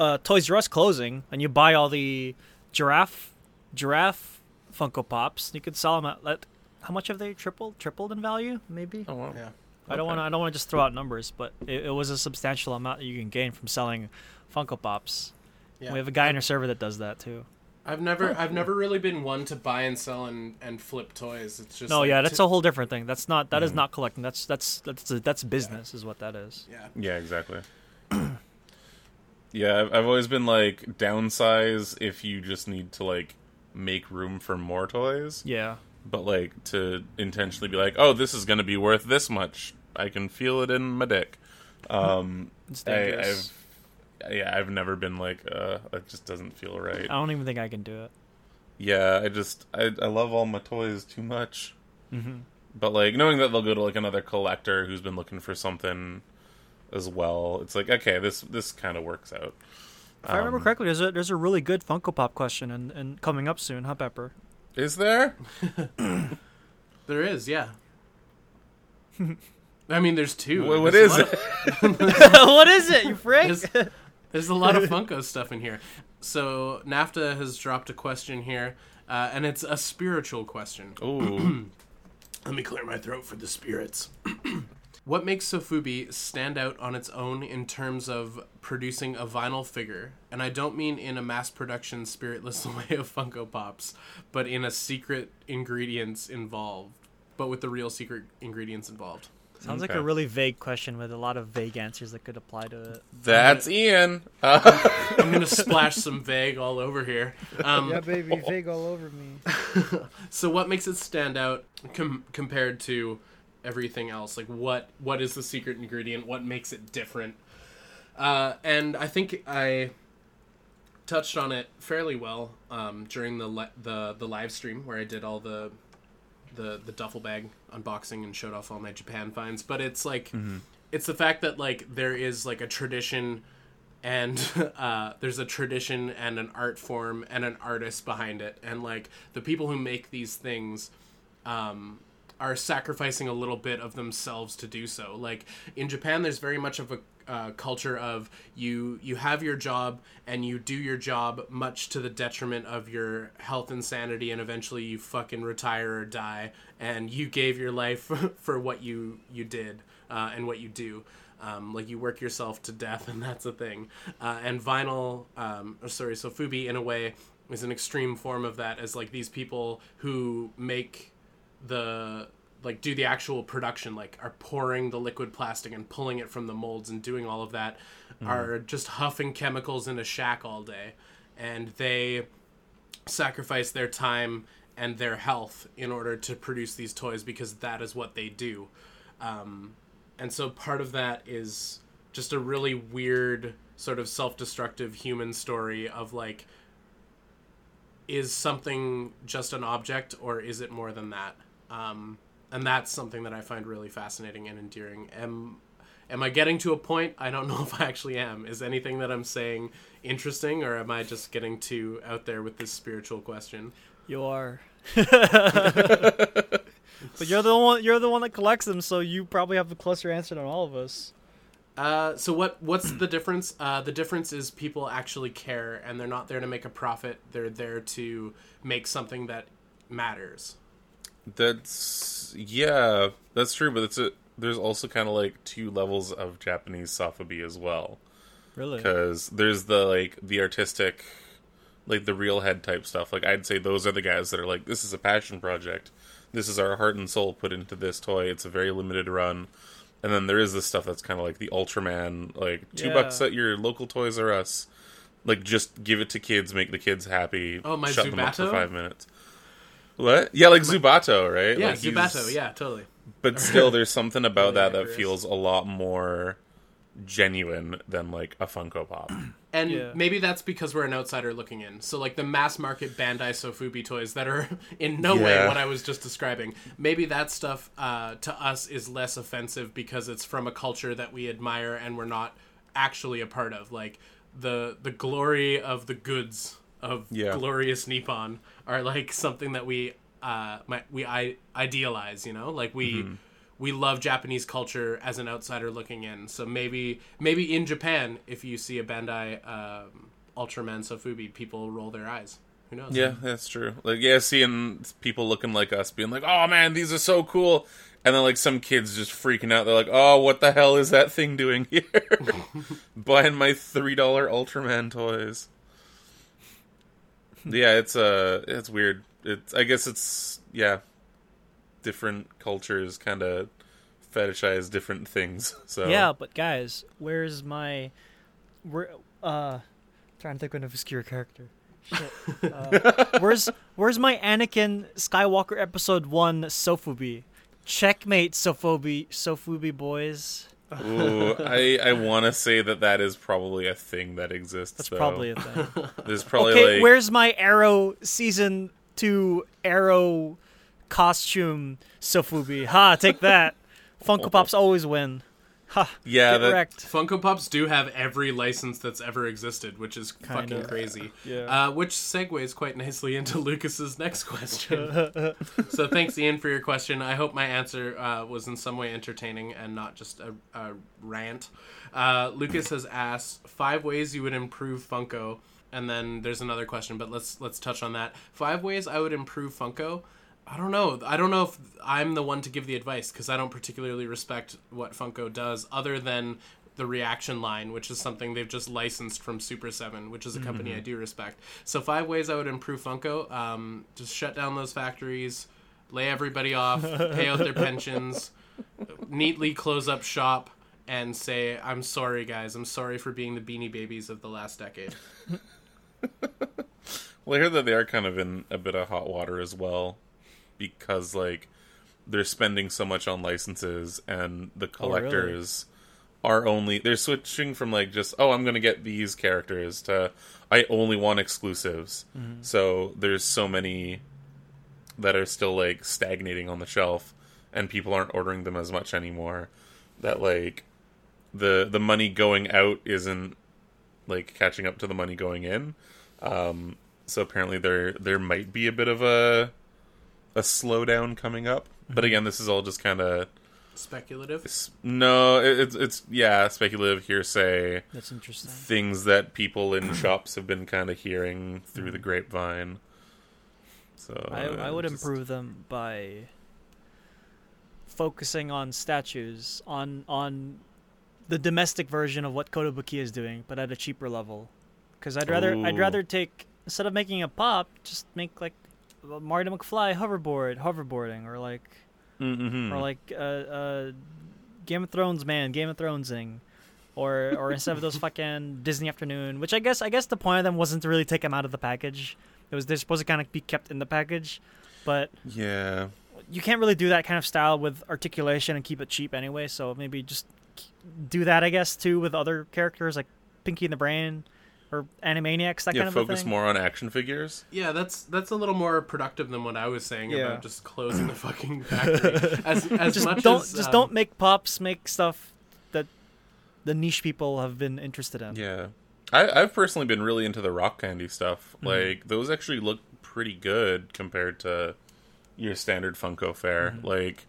uh, Toys R Us closing and you buy all the giraffe giraffe Funko Pops, you could sell them at, at how much have they tripled? Tripled in value, maybe? Oh, wow. Yeah. I okay. don't want I don't want to just throw out numbers, but it, it was a substantial amount that you can gain from selling Funko Pops. Yeah. We have a guy in our server that does that too. I've never, oh, I've cool. never really been one to buy and sell and, and flip toys. It's just no, like yeah, that's t- a whole different thing. That's not, that mm-hmm. is not collecting. That's that's that's that's business, yeah. is what that is. Yeah, yeah, exactly. yeah, I've, I've always been like downsize if you just need to like make room for more toys. Yeah, but like to intentionally be like, oh, this is going to be worth this much. I can feel it in my dick. Um, it's dangerous. I, I've, Yeah, I've never been like, uh, it just doesn't feel right. I don't even think I can do it. Yeah, I just, I, I love all my toys too much. Mm-hmm. But like, knowing that they'll go to like another collector who's been looking for something as well, it's like, okay, this this kind of works out. If um, I remember correctly, there's a, there's a really good Funko Pop question and, and coming up soon, huh, Pepper? Is there? There is, yeah. I mean, there's two. What, what there's is it? Of, what is it, you frick? There's, there's a lot of Funko stuff in here. So NAFTA has dropped a question here, uh, and it's a spiritual question. Oh. Let me clear my throat for the spirits. What makes Sofubi stand out on its own in terms of producing a vinyl figure? And I don't mean in a mass production spiritless way of Funko Pops, but in a secret ingredients involved, but with the real secret ingredients involved. Sounds okay. Like a really vague question with a lot of vague answers that could apply to it. That's I'm gonna, Ian. Uh- I'm going to splash some vague all over here. Um, yeah, baby, vague all over me. So what makes it stand out com- compared to everything else? Like, what what is the secret ingredient? What makes it different? Uh, and I think I touched on it fairly well um, during the, le- the the live stream where I did all the... the the duffel bag unboxing and showed off all my Japan finds, but it's like mm-hmm. it's the fact that like there is like a tradition and uh there's a tradition and an art form and an artist behind it, and like the people who make these things um are sacrificing a little bit of themselves to do so. Like in Japan there's very much of a Uh, culture of you you have your job and you do your job much to the detriment of your health and sanity, and eventually you fucking retire or die, and you gave your life for what you you did uh, and what you do. Um, like you work yourself to death, and that's a thing. Uh, and vinyl, um, or sorry, Sofubi in a way is an extreme form of that, as like these people who make the like do the actual production, like are pouring the liquid plastic and pulling it from the molds and doing all of that, mm. are just huffing chemicals in a shack all day, and they sacrifice their time and their health in order to produce these toys because that is what they do. Um, and so part of that is just a really weird sort of self-destructive human story of like, is something just an object or is it more than that? Um, And that's something that I find really fascinating and endearing. Am, am I getting to a point? I don't know if I actually am. Is anything that I'm saying interesting, or am I just getting too out there with this spiritual question? You are. But you're the one. You're the one that collects them, so you probably have a closer answer than all of us. Uh, so what? What's the difference? Uh, the difference is people actually care, and they're not there to make a profit. They're there to make something that matters. That's, yeah, that's true, but it's a, there's also kind of, like, two levels of Japanese Sofubi as well. Really? Because there's the, like, the artistic, like, the real head type stuff. Like, I'd say those are the guys that are like, this is a passion project. This is our heart and soul put into this toy. It's a very limited run. And then there is this stuff that's kind of like the Ultraman, like, two yeah. bucks at your local Toys R Us. Like, just give it to kids, make the kids happy, oh, my shut Zubato? Them up for five minutes. What? Yeah, like Zubato, right? Yeah, like Zubato, yeah, totally. But still, there's something about totally that that rigorous. Feels a lot more genuine than, like, a Funko Pop. And yeah. maybe that's because we're an outsider looking in. So, like, the mass-market Bandai Sofubi toys that are in no yeah. way what I was just describing, maybe that stuff uh, to us is less offensive because it's from a culture that we admire and we're not actually a part of. Like, the the glory of the goods of yeah. glorious Nippon are like something that we uh might, we I, idealize, you know, like we mm-hmm. we love Japanese culture as an outsider looking in. So maybe maybe in Japan, if you see a Bandai um, Ultraman Sofubi, people roll their eyes. Who knows? Yeah, that's true. Like yeah, seeing people looking like us, being like, "Oh man, these are so cool," and then like some kids just freaking out. They're like, "Oh, what the hell is that thing doing here? Buying my three dollar Ultraman toys." Yeah, it's uh, it's weird. It's I guess it's yeah, different cultures kind of fetishize different things. So yeah, but guys, where's my? Where uh, trying to think of an obscure character. Shit. Uh, where's where's my Anakin Skywalker episode one Sofubi? Checkmate, Sofubi, Sofubi boys. Ooh, I, I want to say that that is probably a thing that exists. That's though. Probably a thing. There's probably okay, like... where's my Arrow Season two Arrow costume Sofubi? Ha, take that. Funko Pops always win. Ha, yeah, that, Funko Pops do have every license that's ever existed, which is kind fucking of, crazy. Yeah. Uh, which segues quite nicely into Lucas's next question. So thanks, Ian, for your question. I hope my answer uh, was in some way entertaining and not just a, a rant. Uh, Lucas has asked five ways you would improve Funko, and then there's another question, but let's let's touch on that. Five ways I would improve Funko. I don't know. I don't know if I'm the one to give the advice, because I don't particularly respect what Funko does other than the reaction line, which is something they've just licensed from Super seven, which is a company mm-hmm. I do respect. So five ways I would improve Funko. Um, just shut down those factories, lay everybody off, pay out their pensions, neatly close up shop, and say, I'm sorry, guys. I'm sorry for being the Beanie Babies of the last decade. Well, I hear that they are kind of in a bit of hot water as well, because like they're spending so much on licenses, and the collectors oh, really? are only they're switching from like just oh I'm gonna get these characters to I only want exclusives. Mm-hmm. So there's so many that are still like stagnating on the shelf, and people aren't ordering them as much anymore. That like the the money going out isn't like catching up to the money going in. Um, so apparently there there might be a bit of a a slowdown coming up, but again, this is all just kind of speculative. No, it, it's it's yeah, speculative hearsay. That's interesting. Things that people in shops have been kind of hearing through the grapevine. So I, I would just... improve them by focusing on statues, on on the domestic version of what Kotobukiya is doing, but at a cheaper level. Because I'd rather Ooh. I'd rather take, instead of making a pop, just make like Marty McFly hoverboard, hoverboarding, or like, mm-hmm. or like uh, uh, Game of Thrones man, Game of Thronesing, or or instead of those fucking Disney Afternoon, which I guess I guess the point of them wasn't to really take them out of the package. It was they're supposed to kind of be kept in the package, but yeah, you can't really do that kind of style with articulation and keep it cheap anyway. So maybe just do that, I guess, too, with other characters like Pinky and the Brain. Or Animaniacs, that yeah, kind of thing. Yeah, focus more on action figures. Yeah, that's that's a little more productive than what I was saying yeah. about just closing the fucking factory. As, as just much don't, as, just um, don't make pops, make stuff that the niche people have been interested in. Yeah. I, I've personally been really into the rock candy stuff. Mm-hmm. Like, those actually look pretty good compared to your standard Funko fare. Mm-hmm. Like,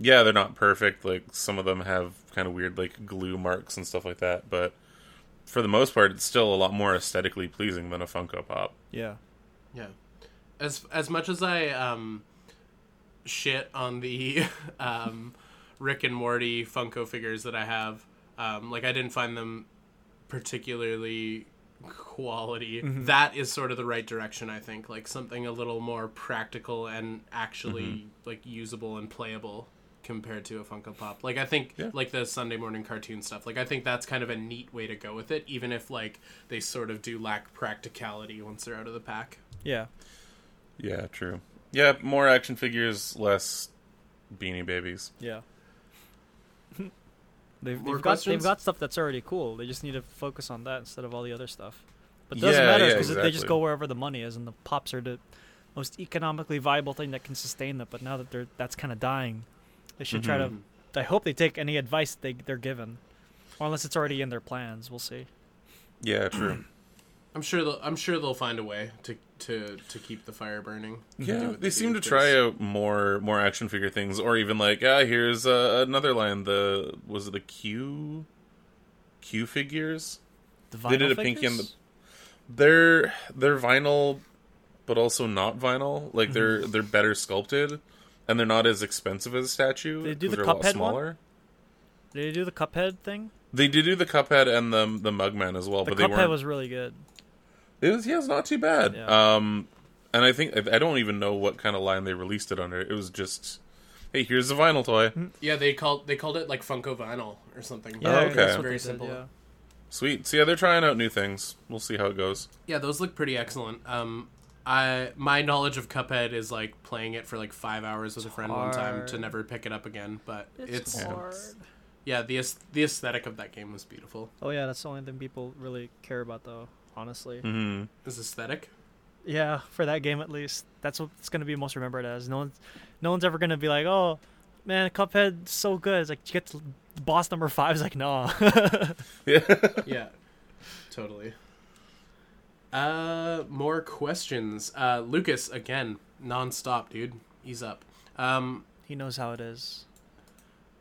yeah, they're not perfect. Like, some of them have kind of weird, like, glue marks and stuff like that, but for the most part, it's still a lot more aesthetically pleasing than a Funko Pop. Yeah. Yeah. As as much as I um, shit on the um, Rick and Morty Funko figures that I have, um, like, I didn't find them particularly quality. Mm-hmm. That is sort of the right direction, I think. Like, something a little more practical and actually, mm-hmm. like, usable and playable compared to a Funko Pop. Like, I think yeah. like the Sunday morning cartoon stuff, like, I think that's kind of a neat way to go with it, even if like they sort of do lack practicality once they're out of the pack. Yeah. Yeah, true. Yeah, more action figures, less Beanie Babies. Yeah. they've, they've, more got, they've got stuff that's already cool. They just need to focus on that instead of all the other stuff. But it doesn't yeah, matter because yeah, exactly. they just go wherever the money is, and the Pops are the most economically viable thing that can sustain them. But now that they're that's kind of dying, they should mm-hmm. try to... I hope they take any advice they, they're given. Or unless it's already in their plans. We'll see. Yeah, true. I'm sure they'll, I'm sure they'll find a way to, to, to keep the fire burning. Yeah, they, they seem to this. try out more more action figure things. Or even like, ah, here's uh, another line. The Was it the Q... Q figures? The vinyl They did a figures? Pinky and the... They're, they're vinyl, but also not vinyl. Like, they're they're better sculpted. And they're not as expensive as a statue. They do the Cuphead smaller. one. Did they do the Cuphead thing? They did do the Cuphead and the the Mugman as well. The but Cuphead they was really good. It was yeah, it's not too bad. Yeah. Um, and I think I don't even know what kind of line they released it under. It was just, hey, here's a vinyl toy. Yeah, they called they called it like Funko Vinyl or something. Yeah, oh, okay, that's very simple. Did, yeah. Sweet. So yeah, they're trying out new things. We'll see how it goes. Yeah, those look pretty excellent. Um. I my knowledge of Cuphead is like playing it for like five hours with a friend hard. one time to never pick it up again. But it's, it's hard. Yeah, the the aesthetic of that game was beautiful. Oh yeah, that's the only thing people really care about, though. Honestly, mm-hmm. is aesthetic. Yeah, for that game at least, that's what it's gonna be most remembered as. No one's no one's ever gonna be like, oh man, Cuphead's so good. It's like you get to boss number five's like, nah. Yeah. Yeah, totally. Uh, more questions. Uh, Lucas, again, nonstop, dude. He's up. Um, he knows how it is.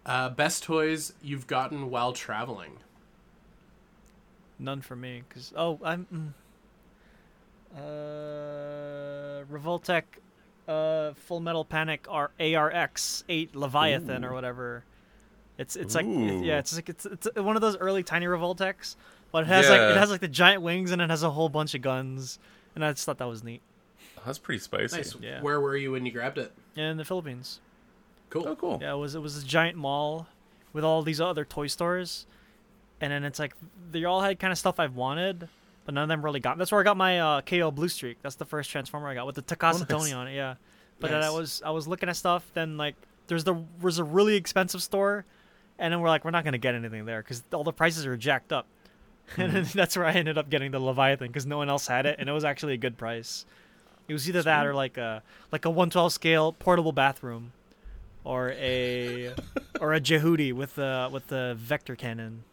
Uh, best toys you've gotten while traveling. None for me, cause oh, I'm. Mm, uh, Revoltech, uh, Full Metal Panic, our A R X eight Leviathan. Ooh. Or whatever. It's it's Ooh. like it, yeah, it's like it's it's one of those early tiny Revoltechs, but it has yeah. like it has like the giant wings and it has a whole bunch of guns, and I just thought that was neat. That's pretty spicy. Nice. Yeah. Where were you when you grabbed it? In the Philippines. Cool. Oh, cool. Yeah, it was it was a giant mall with all these other toy stores. And then it's like, they all had kind of stuff I've wanted, but none of them really got. That's where I got my uh, K O Blue Streak. That's the first Transformer I got with the Takasa oh, nice. Tony on it, yeah. But nice. then I was I was looking at stuff, then like, there's the was a really expensive store, and then we're like, we're not going to get anything there, because all the prices are jacked up. Mm-hmm. And then that's where I ended up getting the Leviathan, because no one else had it, and it was actually a good price. It was either Sweet. that or like a like a one twelfth scale portable bathroom. Or a or a Jehudi with the with the vector cannon.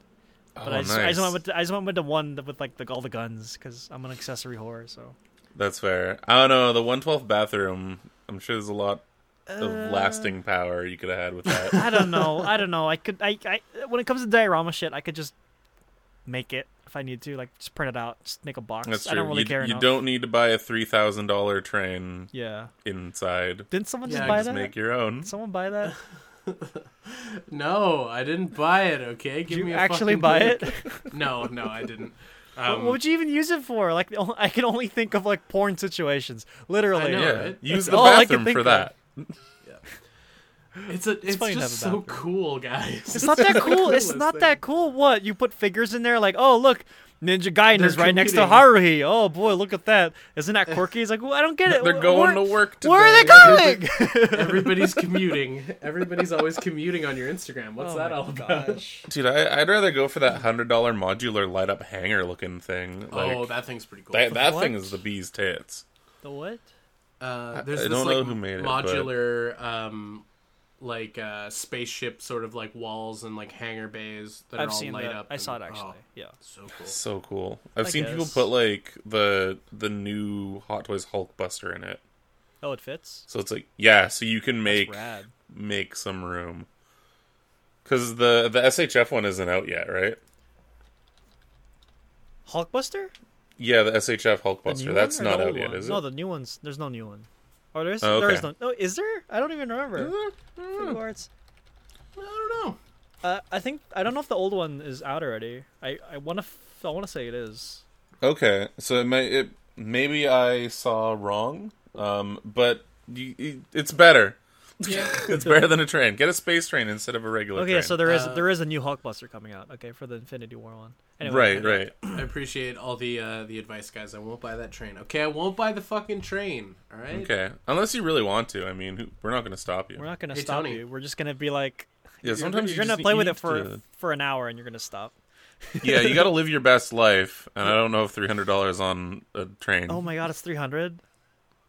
But oh, I, just, nice. I just went with the, I just went with the one with like the, all the guns because I'm an accessory whore. So that's fair. I don't know the one twelfth bathroom. I'm sure there's a lot of uh, lasting power you could have had with that. I don't know. I don't know. I could. I, I. When it comes to diorama shit, I could just make it if I need to. Like just print it out. Just make a box. That's true. I don't really you, care. You enough. Don't need to buy a three thousand dollar train. Yeah. Inside. Didn't someone yeah, just buy just that? Make your own. Did someone buy that? No, I didn't buy it. Okay, give Did you me a actually buy break. It. No, no, I didn't. Um, what, what would you even use it for? Like, I can only think of like porn situations. Literally, I know, yeah. Right? Use the bathroom for that. Yeah. It's a. It's, it's just so cool, guys. It's not that cool. It's not thing. that cool. What you put figures in there? Like, oh look, Ninja Gaiden is right next to Haruhi. Oh boy, look at that! Isn't that quirky? He's like, well, I don't get it. They're going where, to work today. Where are they going? Everybody's commuting. Everybody's always commuting on your Instagram. What's oh that all about? Dude, I, I'd rather go for that one hundred dollar modular light-up hanger-looking thing. Like, oh, that thing's pretty cool. That, that thing is the bee's tits. The what? Uh, there's I, I this, don't know like, who made it. Modular, but... um, like, uh, spaceship sort of, like, walls and, like, hangar bays that I've are all seen light that. up. I and, saw it, actually. Oh, yeah. So cool. So cool. I've I seen guess. people put, like, the the new Hot Toys Hulkbuster in it. Oh, it fits? So it's like, yeah, so you can make make some room. Because the, the S H F one isn't out yet, right? Hulkbuster? Yeah, the S H F Hulkbuster. The That's not out one? yet, is it? No, the new one's... There's no new one. Or there's, oh, okay. there is no, oh, is there? I don't even remember. Is there? I don't know. Arts. I don't know. Uh, I think I don't know if the old one is out already. I I want to f- I want to say it is. Okay, so it may it maybe I saw wrong. Um, but you, you, it's better. Yeah. It's better than a train. Get a space train instead of a regular okay, train. Okay, so there is uh, there is a new Hulkbuster coming out, okay, for the Infinity War one. Anyway, right, anyway. right. I appreciate all the uh, the advice, guys. I won't buy that train. Okay, I won't buy the fucking train, all right? Okay, unless you really want to. I mean, we're not going to stop you. We're not going to hey, stop Tony. you. We're just going to be like, yeah, sometimes you're, you're going to play with it for to... for an hour and you're going to stop. Yeah, you got to live your best life, and I don't know if three hundred dollars on a train. Oh my god, it's three hundred dollars?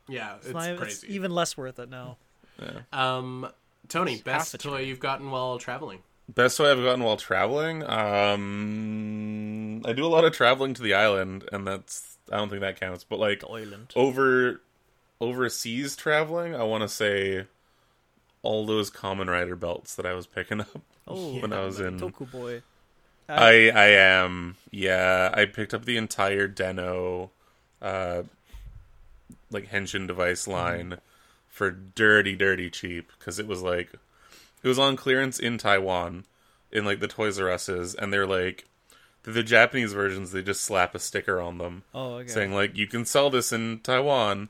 Yeah, it's, it's not, crazy. It's even less worth it now. Yeah. Um, Tony, it's best toy you've gotten while traveling. Best toy I've gotten while traveling? Um, I do a lot of traveling to the island, and that's I don't think that counts. But like over overseas traveling, I want to say all those Kamen Rider belts that I was picking up oh, when yeah, I was in Toku Boy. I I am yeah. I picked up the entire Deno, uh, like Henshin device line. Mm. For dirty, dirty cheap, because it was like, it was on clearance in Taiwan, in like the Toys R Us's, and they're like, the Japanese versions, they just slap a sticker on them, oh, okay. saying like, you can sell this in Taiwan,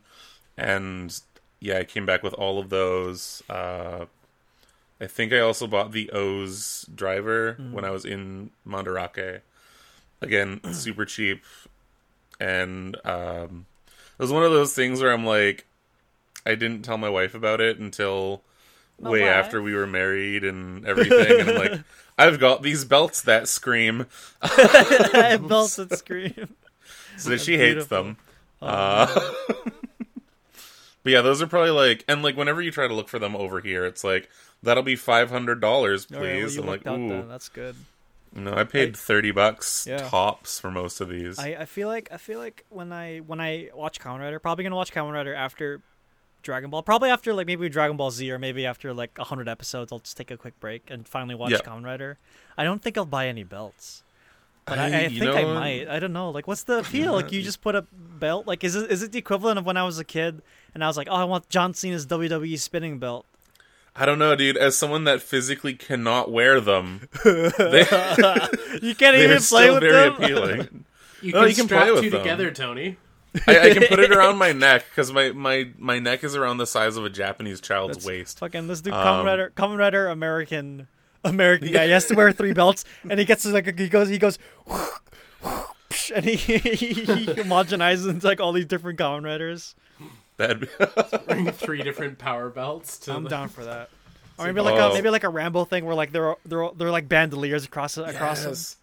and yeah, I came back with all of those. Uh, I think I also bought the O's driver mm. when I was in Mandarake, again, super cheap, and um, it was one of those things where I'm like, I didn't tell my wife about it until my way wife. after we were married and everything. And I'm like, I've got these belts that scream. I have belts that scream. So That's she beautiful. hates them. Oh, uh, But yeah, those are probably like, and like whenever you try to look for them over here, it's like, that'll be five hundred dollars, please. Right, well, I'm like, ooh. That. That's good. No, I paid I, thirty bucks yeah. tops for most of these. I, I feel like I feel like when I when I watch Kamen Rider, probably going to watch Kamen Rider after Dragon Ball. Probably after like maybe Dragon Ball Z, or maybe after like one hundred episodes, I'll just take a quick break and finally watch yeah. Kamen Rider. I don't think I'll buy any belts. But I, I, I think know, I might. I don't know. Like, what's the appeal? Like, you just put a belt? Like, is it, is it the equivalent of when I was a kid and I was like, oh, I want John Cena's W W E spinning belt? I don't know, dude. As someone that physically cannot wear them, they, you can't even play with them? They're still very appealing. You can, no, you can strap play with two them. Together, Tony. I, I can put it around my neck, because my, my, my neck is around the size of a Japanese child's That's waist. Fucking, let's do Kamen Rider, Kamen Rider American... American guy, he has to wear three belts, and he gets like he goes, he goes, and he, he, he homogenizes into like all these different Kamen Riders. That'd be bring three different power belts. To I'm the... down for that. Or maybe like oh. a, maybe like a Rambo thing where like they're they're they're like bandoliers across yes. across us.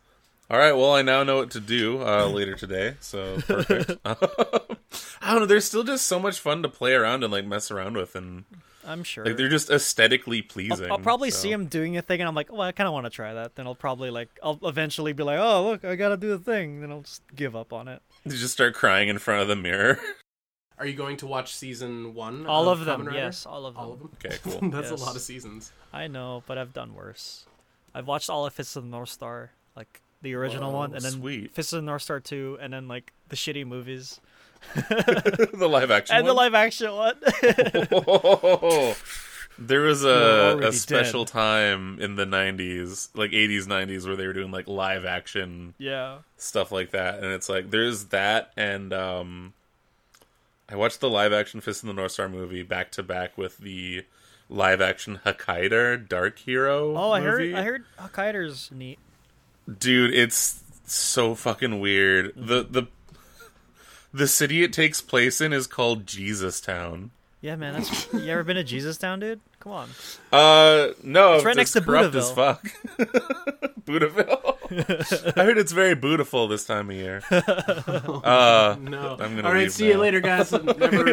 All right, well, I now know what to do uh, later today, so perfect. I don't know. There's still just so much fun to play around and like mess around with, and. I'm sure. Like, they're just aesthetically pleasing. I'll, I'll probably so. see him doing a thing, and I'm like, oh, I kind of want to try that. Then I'll probably, like, I'll eventually be like, oh, look, I gotta do the thing. Then I'll just give up on it. You just start crying in front of the mirror. Are you going to watch season one? All of, of them, yes, all of them. All of them? Okay, cool. That's yes. a lot of seasons. I know, but I've done worse. I've watched all of Fist of the North Star, like, the original Whoa, one, and then sweet. Fist of the North Star two, and then, like, the shitty movies. the live action and one? the live action one. oh, there was a, a special dead. time in the nineties, like eighties, nineties, where they were doing like live action yeah. stuff like that. And it's like, there's that. And um, I watched the live action Fist of the North Star movie back to back with the live action Hakaider Dark Hero. Oh, I movie. heard I heard Hakaider's neat. Dude, it's so fucking weird. Mm-hmm. The, the, The city it takes place in is called Jesus Town. Yeah, man. That's, you ever been to Jesus Town, dude? Come on. Uh, no. It's right next to Buddhaville. As fuck. Buddhaville. I heard it's very beautiful this time of year. Uh, no. I'm gonna All right. See now. you later, guys. Never,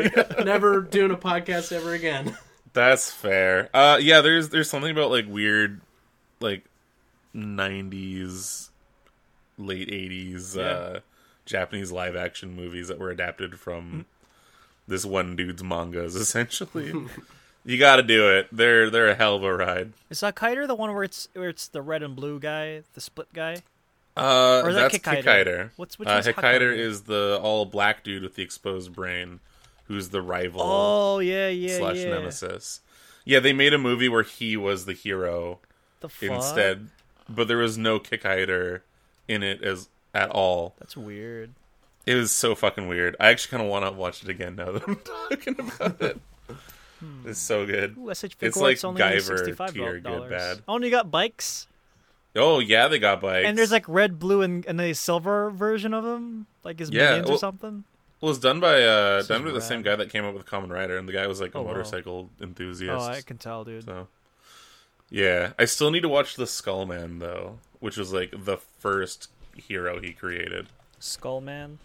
never doing a podcast ever again. That's fair. Uh, yeah. There's there's something about like weird, like nineties, late eighties. Yeah. Uh, Japanese live action movies that were adapted from this one dude's mangas, essentially. You gotta do it. They're they're a hell of a ride. Is Hakaider the one where it's where it's the red and blue guy, the split guy? Uh or is that's Hakaider. Hakaider. What's which uh, is Hakaider is the all black dude with the exposed brain who's the rival oh, yeah, yeah, slash yeah. nemesis. Yeah, they made a movie where he was the hero the fuck? instead. But there was no Hakaider in it as at all. That's weird. It was so fucking weird. I actually kind of want to watch it again now that I'm talking about it. hmm. It's so good. Ooh, it's like Guyver tier good bad. Oh, and you got bikes? Oh, yeah, they got bikes. And there's like red, blue, and, and a silver version of them? Like his yeah, minions well, or something? Well, it's done by uh, done by the same guy that came up with Kamen Rider, and the guy was like a oh, motorcycle wow. enthusiast. Oh, I can tell, dude. So. Yeah. I still need to watch The Skull Man, though, which was like the first hero he created. Skull Man?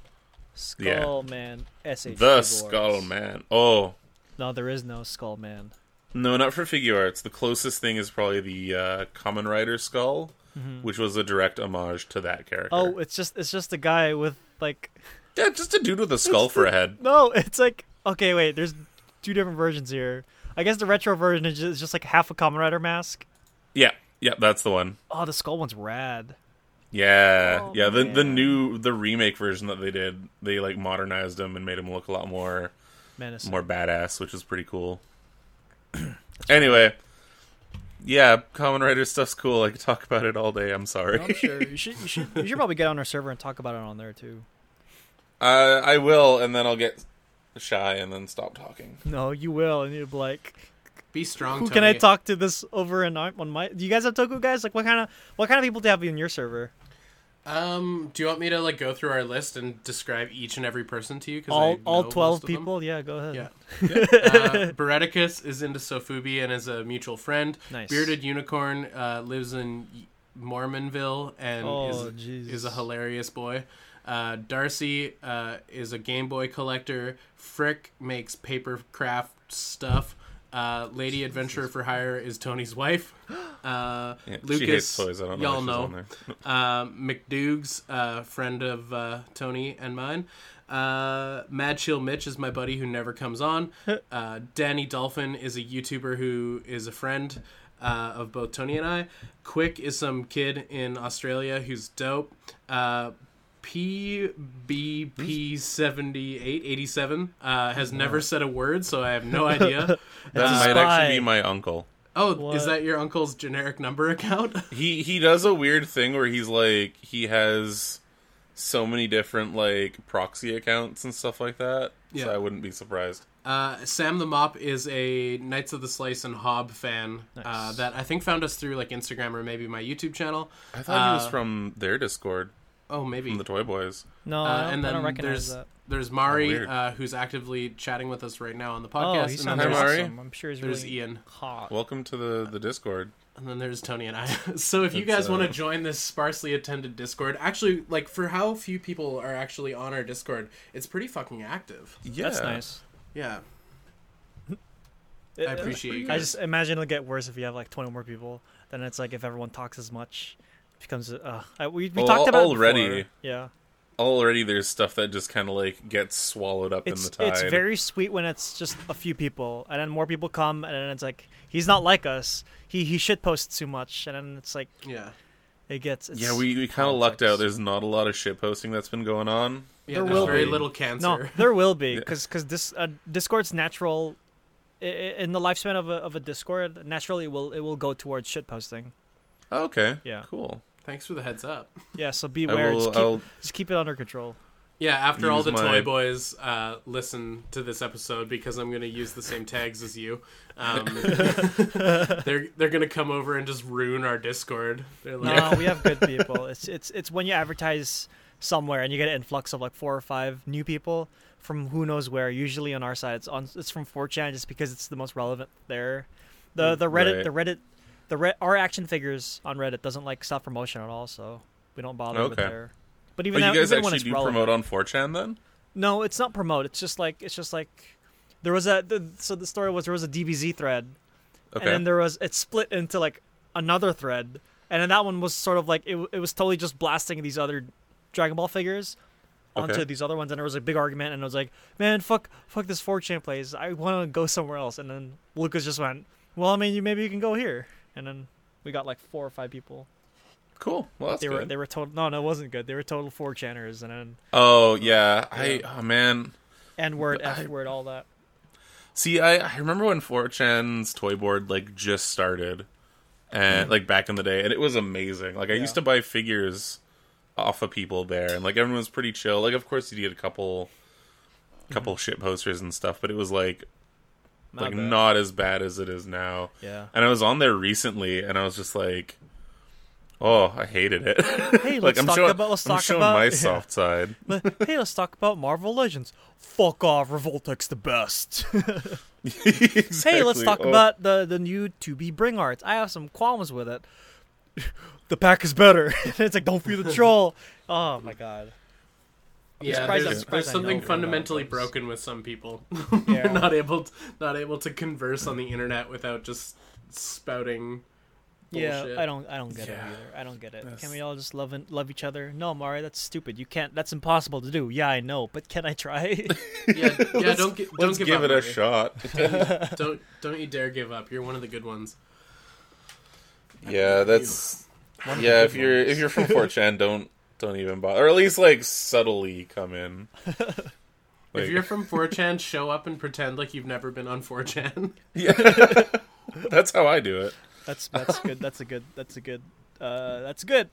Skull yeah. Man. S H The Skull Man. Oh. No, there is no Skull Man. No, not for figure arts. The closest thing is probably the uh, Kamen Rider Skull, mm-hmm. which was a direct homage to that character. Oh, it's just it's just a guy with, like... Yeah, just a dude with a skull for a head. No, it's like... Okay, wait, there's two different versions here. I guess the retro version is just, is just like half a Kamen Rider mask. Yeah, yeah, that's the one. Oh, the skull one's rad. Yeah, oh, yeah. The man. the new the remake version that they did, they like modernized him and made him look a lot more menacing, more badass, which is pretty cool. Anyway, yeah, Kamen Rider stuff's cool. I could talk about it all day. I'm sorry. No, I'm sure you should, you should you should probably get on our server and talk about it on there too. Uh, I will, and then I'll get shy and then stop talking. No, you will, and you'll be like. Be strong. Who Tony. Can I talk to this over and on my? Do you guys have Toku guys? Like, what kind of what kind of people do you have in your server? Um, do you want me to like go through our list and describe each and every person to you? Cause all I know all twelve people. Them. Yeah, go ahead. Yeah. yeah. uh, Bereticus is into Sofubi and is a mutual friend. Nice. Bearded Unicorn uh, lives in Mormonville and oh, is, is a hilarious boy. Uh, Darcy uh, is a Game Boy collector. Frick makes paper craft stuff. Uh, Lady Adventurer for Hire is Tony's wife. Uh, yeah, Lucas, she hates toys. I don't know y'all know. On there. um, McDougs, uh, friend of uh, Tony and mine. Uh, Mad Chill Mitch is my buddy who never comes on. Uh, Danny Dolphin is a YouTuber who is a friend uh, of both Tony and I. Quick is some kid in Australia who's dope. Uh, P B P seventy-eight eighty-seven uh, has never said a word, so I have no idea. That uh, might actually be my uncle. Oh, what? Is that your uncle's generic number account? he he does a weird thing where he's like, he has so many different like proxy accounts and stuff like that. Yeah. So I wouldn't be surprised. Uh, Sam the Mop is a Knights of the Slice and Hob fan. Nice. uh, that I think found us through like Instagram or maybe my YouTube channel. I thought uh, he was from their Discord. Oh, maybe. From the Toy Boys. No, uh, I, don't, and then I don't recognize there's, that. There's Mari, oh, uh, who's actively chatting with us right now on the podcast. Oh, he's and then awesome. Mari. I'm sure he's there's really Ian. Hot. Welcome to the, the Discord. And then there's Tony and I. So if it's, you guys uh... want to join this sparsely attended Discord, actually, like, for how few people are actually on our Discord, it's pretty fucking active. Yeah. That's nice. Yeah. It, I appreciate it. You guys. I just imagine it'll get worse if you have, like, twenty more people. Then it's like if everyone talks as much. Becomes uh we, we well, talked about already it before. yeah already there's stuff that just kind of like gets swallowed up it's, in the tide. It's very sweet when it's just a few people, and then more people come, and then it's like, he's not like us, he he shit posts too much, and then it's like, yeah, it gets it's yeah we, we kind of lucked out. There's not a lot of shit posting that's been going on. Yeah, there will very be. Little cancer. No, there will be, because because this uh, Discord's natural in the lifespan of a of a Discord, naturally will it will go towards shit posting. Okay. Yeah. Cool. Thanks for the heads up. Yeah, so beware. Will, just, keep, just keep it under control. Yeah, after all the my... Toy Boys uh, listen to this episode, because I'm going to use the same tags as you. Um, they're they're going to come over and just ruin our Discord. They're like... No, we have good people. It's it's it's when you advertise somewhere and you get an influx of like four or five new people from who knows where. Usually on our side, it's on it's from four chan, just because it's the most relevant there. The the Reddit right. the Reddit. The Re- our action figures on Reddit doesn't like self promotion at all, so we don't bother okay. with there. But even oh, that, you guys even actually do relevant, promote on four chan then? No, it's not promote. It's just like it's just like there was a the, so the story was there was a D B Z thread, okay. and then there was it split into like another thread, and then that one was sort of like it it was totally just blasting these other Dragon Ball figures onto okay. these other ones, and there was a big argument, and I was like, man, fuck, fuck this four chan plays. I want to go somewhere else, and then Lucas just went, well, I mean, you maybe you can go here. And then we got like four or five people. Cool. Well, that's they were good. They were total. No, no, it wasn't good. They were total four channers, and then. Oh yeah, yeah. I oh man. N word, F word, all that. See, I, I remember when four chan's toy board like just started, and mm. like back in the day, and it was amazing. Like I yeah. used to buy figures off of people there, and like everyone was pretty chill. Like of course you did a couple, couple mm-hmm. shit posters and stuff, but it was like. Not like bad. Not as bad as it is now. Yeah. And I was on there recently, and I was just like, "Oh, I hated it." Hey, let's like, I'm talk showing, about. Let's I'm talk showing about, my yeah. soft side. Hey, let's talk about Marvel Legends. Fuck off, Revoltech's the best. Exactly. Hey, let's talk oh. about the the new two B Bring Arts. I have some qualms with it. The pack is better. It's like, don't feed the troll. Oh my god. I'm yeah, there's, there's something fundamentally broken with some people. Yeah. They're not able, to, not able to converse on the internet without just spouting. Bullshit. Yeah, I don't, I don't get yeah. it either. I don't get it. That's... Can we all just love and love each other? No, Mari, that's stupid. You can't. That's impossible to do. Yeah, I know, but can I try? yeah, yeah. Don't, gi- don't let's give, give up, it Mari. A shot. don't, don't, don't you dare give up. You're one of the good ones. Yeah, that's. Yeah, if you're ones. if you're from four chan, don't. Don't even bother, or at least like subtly come in. Like... If you're from four chan, show up and pretend like you've never been on four chan. Yeah, that's how I do it. That's that's good. That's a good. That's a good. Uh, that's good.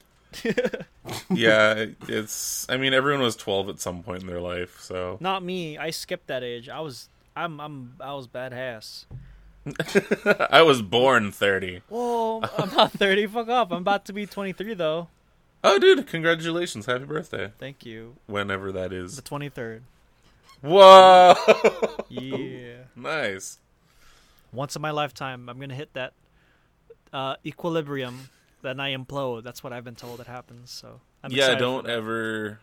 Yeah, it's. I mean, everyone was twelve at some point in their life, so not me. I skipped that age. I was. I'm. I'm. I was badass. I was born thirty. Well, I'm not thirty. Fuck up. I'm about to be twenty-three though. Oh, dude, congratulations. Happy birthday. Thank you. Whenever that is. The twenty-third. Whoa! Yeah. Nice. Once in my lifetime, I'm going to hit that uh, equilibrium, then I implode. That's what I've been told it happens. So I'm yeah, don't ever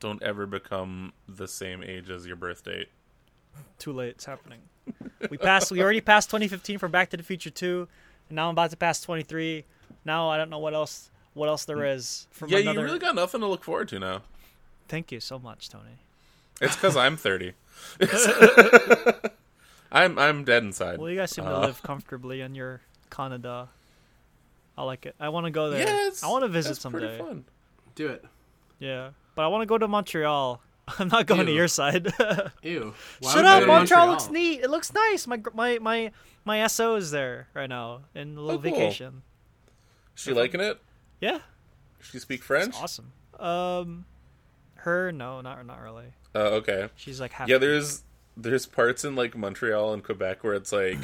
Don't ever become the same age as your birth date. Too late. It's happening. We passed. We already passed twenty fifteen for Back to the Future two, and now I'm about to pass twenty-three. Now I don't know what else what else there is. From yeah, another... you really got nothing to look forward to now. Thank you so much, Tony. It's because I'm thirty. I'm I'm dead inside. Well, you guys seem to uh, live comfortably in your Canada. I like it. I want to go there. Yeah, I want to visit it's someday. Pretty fun. Do it. Yeah, but I want to go to Montreal. I'm not going Ew. to your side. Ew! Why Shut up! Montreal, Montreal looks neat. It looks nice. My my my my S O is there right now in a little oh, cool. vacation. Is she liking it? Yeah. Does she speak French? It's awesome. Um, her no, not not really. Oh, uh, okay. She's like half. Yeah, there's. There's parts in, like, Montreal and Quebec where it's, like,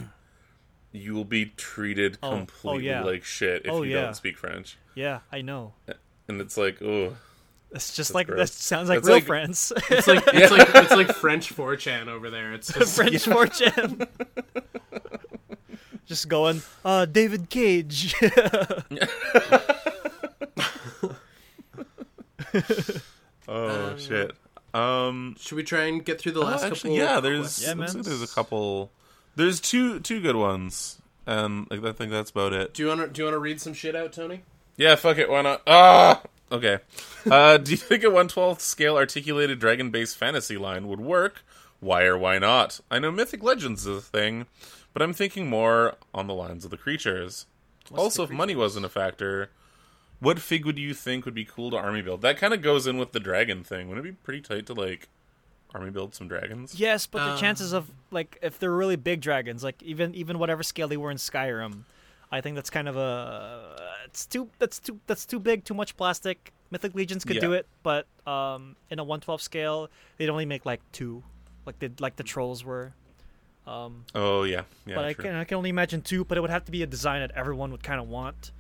you will be treated oh, completely oh, yeah. like shit if oh, you yeah. don't speak French. Yeah, I know. And it's like, ooh. It's just that's like, gross. That sounds like that's real like, France. It's like, it's, like, it's like French four chan over there. It's just, French yeah. four chan. Just going, uh, David Cage. oh, um, shit. Um, should we try and get through the last oh, actually, couple? Yeah, there's yeah, looks like there's a couple. There's two two good ones, and um, I think that's about it. Do you want to do you want to read some shit out, Tony? Yeah, fuck it. Why not? Ah, okay. Uh, do you think a one twelfth scale articulated dragon based fantasy line would work? Why or why not? I know Mythic Legends is a thing, but I'm thinking more on the lines of the creatures. What's also, the creatures? If money wasn't a factor. What fig would you think would be cool to army build? That kind of goes in with the dragon thing. Wouldn't it be pretty tight to, like, army build some dragons? Yes, but uh, the chances of, like, if they're really big dragons, like, even even whatever scale they were in Skyrim, I think that's kind of a... It's too, that's, too, that's too big, too much plastic. Mythic Legions could yeah. do it, but um, in a one twelfth scale, they'd only make, like, two. Like the, like the trolls were. Um, oh, yeah. yeah but I can, I can only imagine two, but it would have to be a design that everyone would kind of want.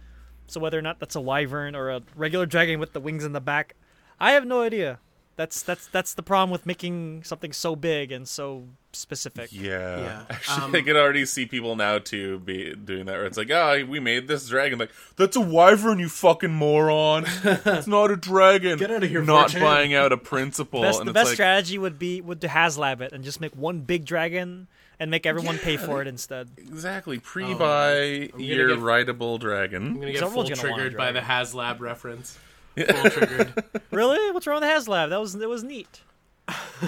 So whether or not that's a wyvern or a regular dragon with the wings in the back, I have no idea. That's that's that's the problem with making something so big and so specific. Yeah. yeah. Actually, um, I can already see people now, too, be doing that. Where it's like, ah, oh, we made this dragon. Like, that's a wyvern, you fucking moron. It's not a dragon. Get out of here, not virgin. Buying out a principle. Best, and the it's best like, strategy would be would to HasLab it and just make one big dragon and make everyone yeah, pay for it instead. Exactly. Pre-buy oh, your get, rideable dragon. I'm going to get full-triggered by the HasLab reference. Full-triggered. Really? What's wrong with the HasLab? That was, that was neat.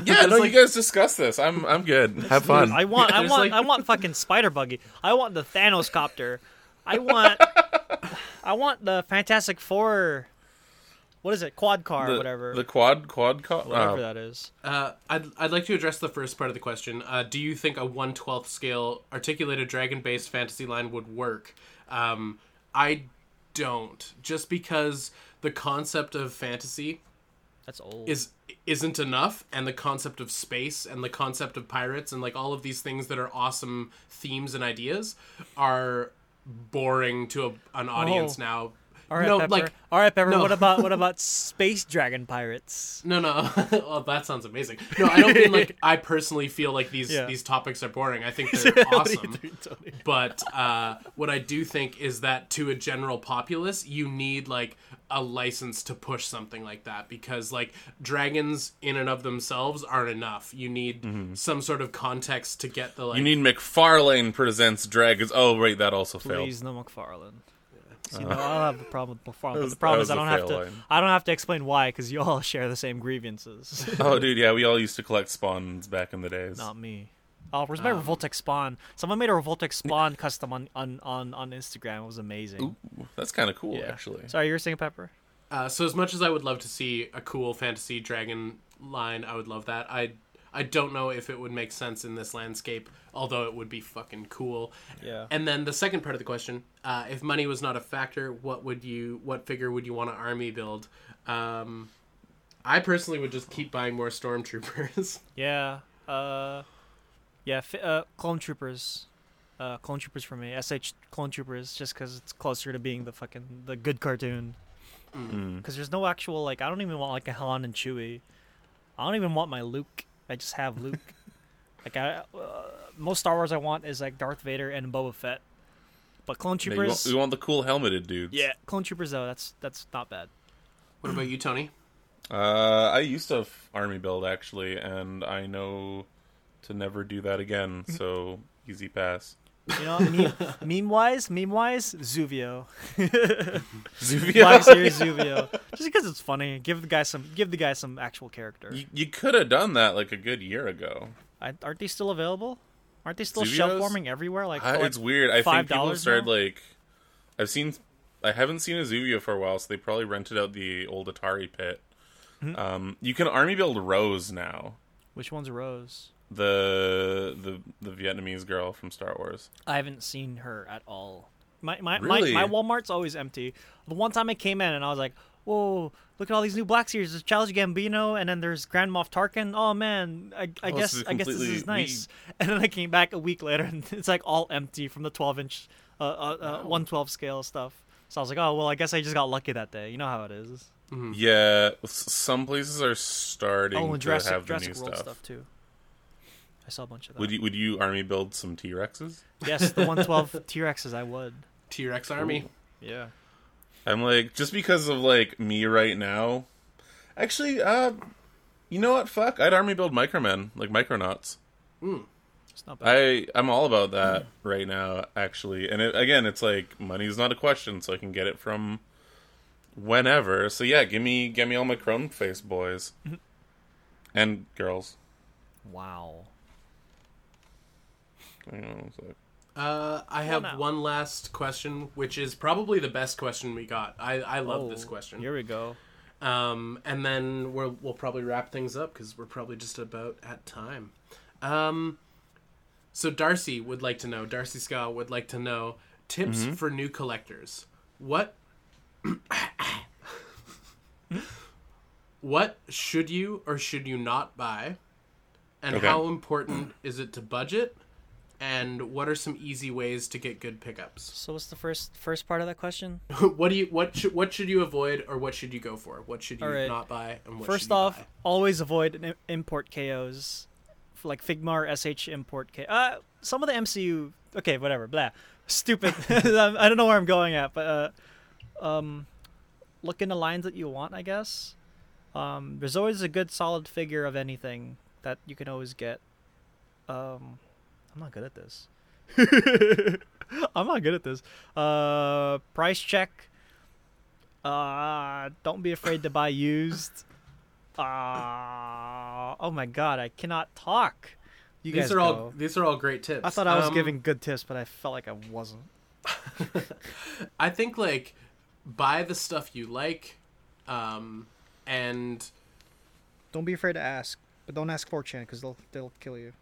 Yeah, no, like, you guys discuss this. I'm I'm good. Have fun. I want I want like... I want fucking Spider Buggy. I want the Thanos copter. I want I want the Fantastic Four. What is it? Quad car the, or whatever. The quad quad car whatever uh, that is. Uh, I'd I'd like to address the first part of the question. Uh, do you think a one twelfth scale articulated dragon based fantasy line would work? Um, I don't. Just because the concept of fantasy That's old. Is isn't enough, and the concept of space and the concept of pirates and like all of these things that are awesome themes and ideas are boring to a, an audience oh. now. All right, no, Pepper. Like, all right, Pepper. No. What about what about space dragon pirates? No, no. Well, that sounds amazing. No, I don't mean like I personally feel like these yeah. these topics are boring. I think they're awesome. But uh, what I do think is that to a general populace, you need like a license to push something like that, because like dragons in and of themselves aren't enough. You need mm-hmm. some sort of context to get the like. You need McFarlane presents dragons. Oh, right, that also Please, failed. Please, no McFarlane. So, you know, I don't have the problem with McFarlane, but the problem is I don't have to. Line. I don't have to explain why, because you all share the same grievances. Oh, dude, yeah, we all used to collect spawns back in the days. Not me. Oh, where's my um, Revoltech spawn? Someone made a Revoltech spawn custom on, on, on, on Instagram. It was amazing. Ooh, that's kind of cool, yeah. actually. Sorry, you were saying, Pepper? Uh, so as much as I would love to see a cool fantasy dragon line, I would love that. I I don't know if it would make sense in this landscape, although it would be fucking cool. Yeah. And then the second part of the question, uh, if money was not a factor, what would you, what figure would you want to army build? Um, I personally would just keep buying more stormtroopers. Yeah. Uh, yeah. Fi- uh, clone troopers. Uh, clone troopers for me. S H clone troopers, just because it's closer to being the fucking, the good cartoon. Because mm. there's no actual, like, I don't even want like a Han and Chewie. I don't even want my Luke. I just have Luke. Like I, uh, most Star Wars I want is like Darth Vader and Boba Fett, but clone troopers. Yeah, you want, you want the cool helmeted dudes. Yeah, clone troopers though. That's that's not bad. What about you, Tony? Uh, I used to have army build, actually, and I know to never do that again, so easy pass. You know, meme, meme-wise, meme-wise, Zuvio. Zuvio? My series, yeah. Zuvio. Just because it's funny. Give the guy some Give the guy some actual character. You, you could have done that, like, a good year ago. I, aren't they still available? Aren't they still Zuvios? Shelf-warming everywhere? Like, I, like it's weird. I think people started, now? like... I've seen... I haven't seen a Zuvio for a while, so they probably rented out the old Atari pit. Mm-hmm. Um, you can army build Rose now. Which one's Rose? The the the Vietnamese girl from Star Wars. I haven't seen her at all. My my, really? my my Walmart's always empty. The one time I came in and I was like, "Whoa, look at all these new Black series. There's Childish Gambino, and then there's Grand Moff Tarkin. Oh man, I, I oh, guess I guess this is nice." Weak. And then I came back a week later, and it's like all empty from the twelve inch, uh, uh, uh wow. one twelfth scale stuff. So I was like, "Oh well, I guess I just got lucky that day." You know how it is. Mm-hmm. Yeah, some places are starting oh, and Jurassic, to have the Jurassic new World stuff. stuff too. I saw a bunch of that. Would you, would you army build some T-Rexes? Yes, the one twelve T-Rexes I would. T-Rex army? Ooh. Yeah. I'm like, just because of, like, me right now. Actually, uh, you know what? Fuck. I'd army build Micromen, like Micronauts. Mm. It's not bad. I, I'm all about that mm. right now, actually. And, it, again, it's like, money's not a question, so I can get it from whenever. So, yeah, give me, give me all my chrome face boys. And girls. Wow. Uh, I have well, no. one last question, which is probably the best question we got. I, I love oh, this question. Here we go. Um, and then we're, we'll probably wrap things up because we're probably just about at time. Um, so Darcy would like to know, Darcy Scott would like to know, tips mm-hmm. for new collectors. What... what should you or should you not buy? And okay. how important is it to budget? And what are some easy ways to get good pickups? So what's the first first part of that question? what do you what should what should you avoid or what should you go for? What should you right. not buy? And what first off, buy? Always avoid import K Os, like Figma or S H import K. Uh, some of the M C U. Okay, whatever. Blah. Stupid. I don't know where I'm going at, but uh, um, look in the lines that you want, I guess. Um, there's always a good solid figure of anything that you can always get. Um. I'm not good at this. I'm not good at this. Uh, price check. Uh, don't be afraid to buy used. Uh, oh my god, I cannot talk. You these guys are go. all these are all great tips. I thought I was um, giving good tips, but I felt like I wasn't. I think like buy the stuff you like, um, and don't be afraid to ask. But don't ask four chan because they'll they'll kill you.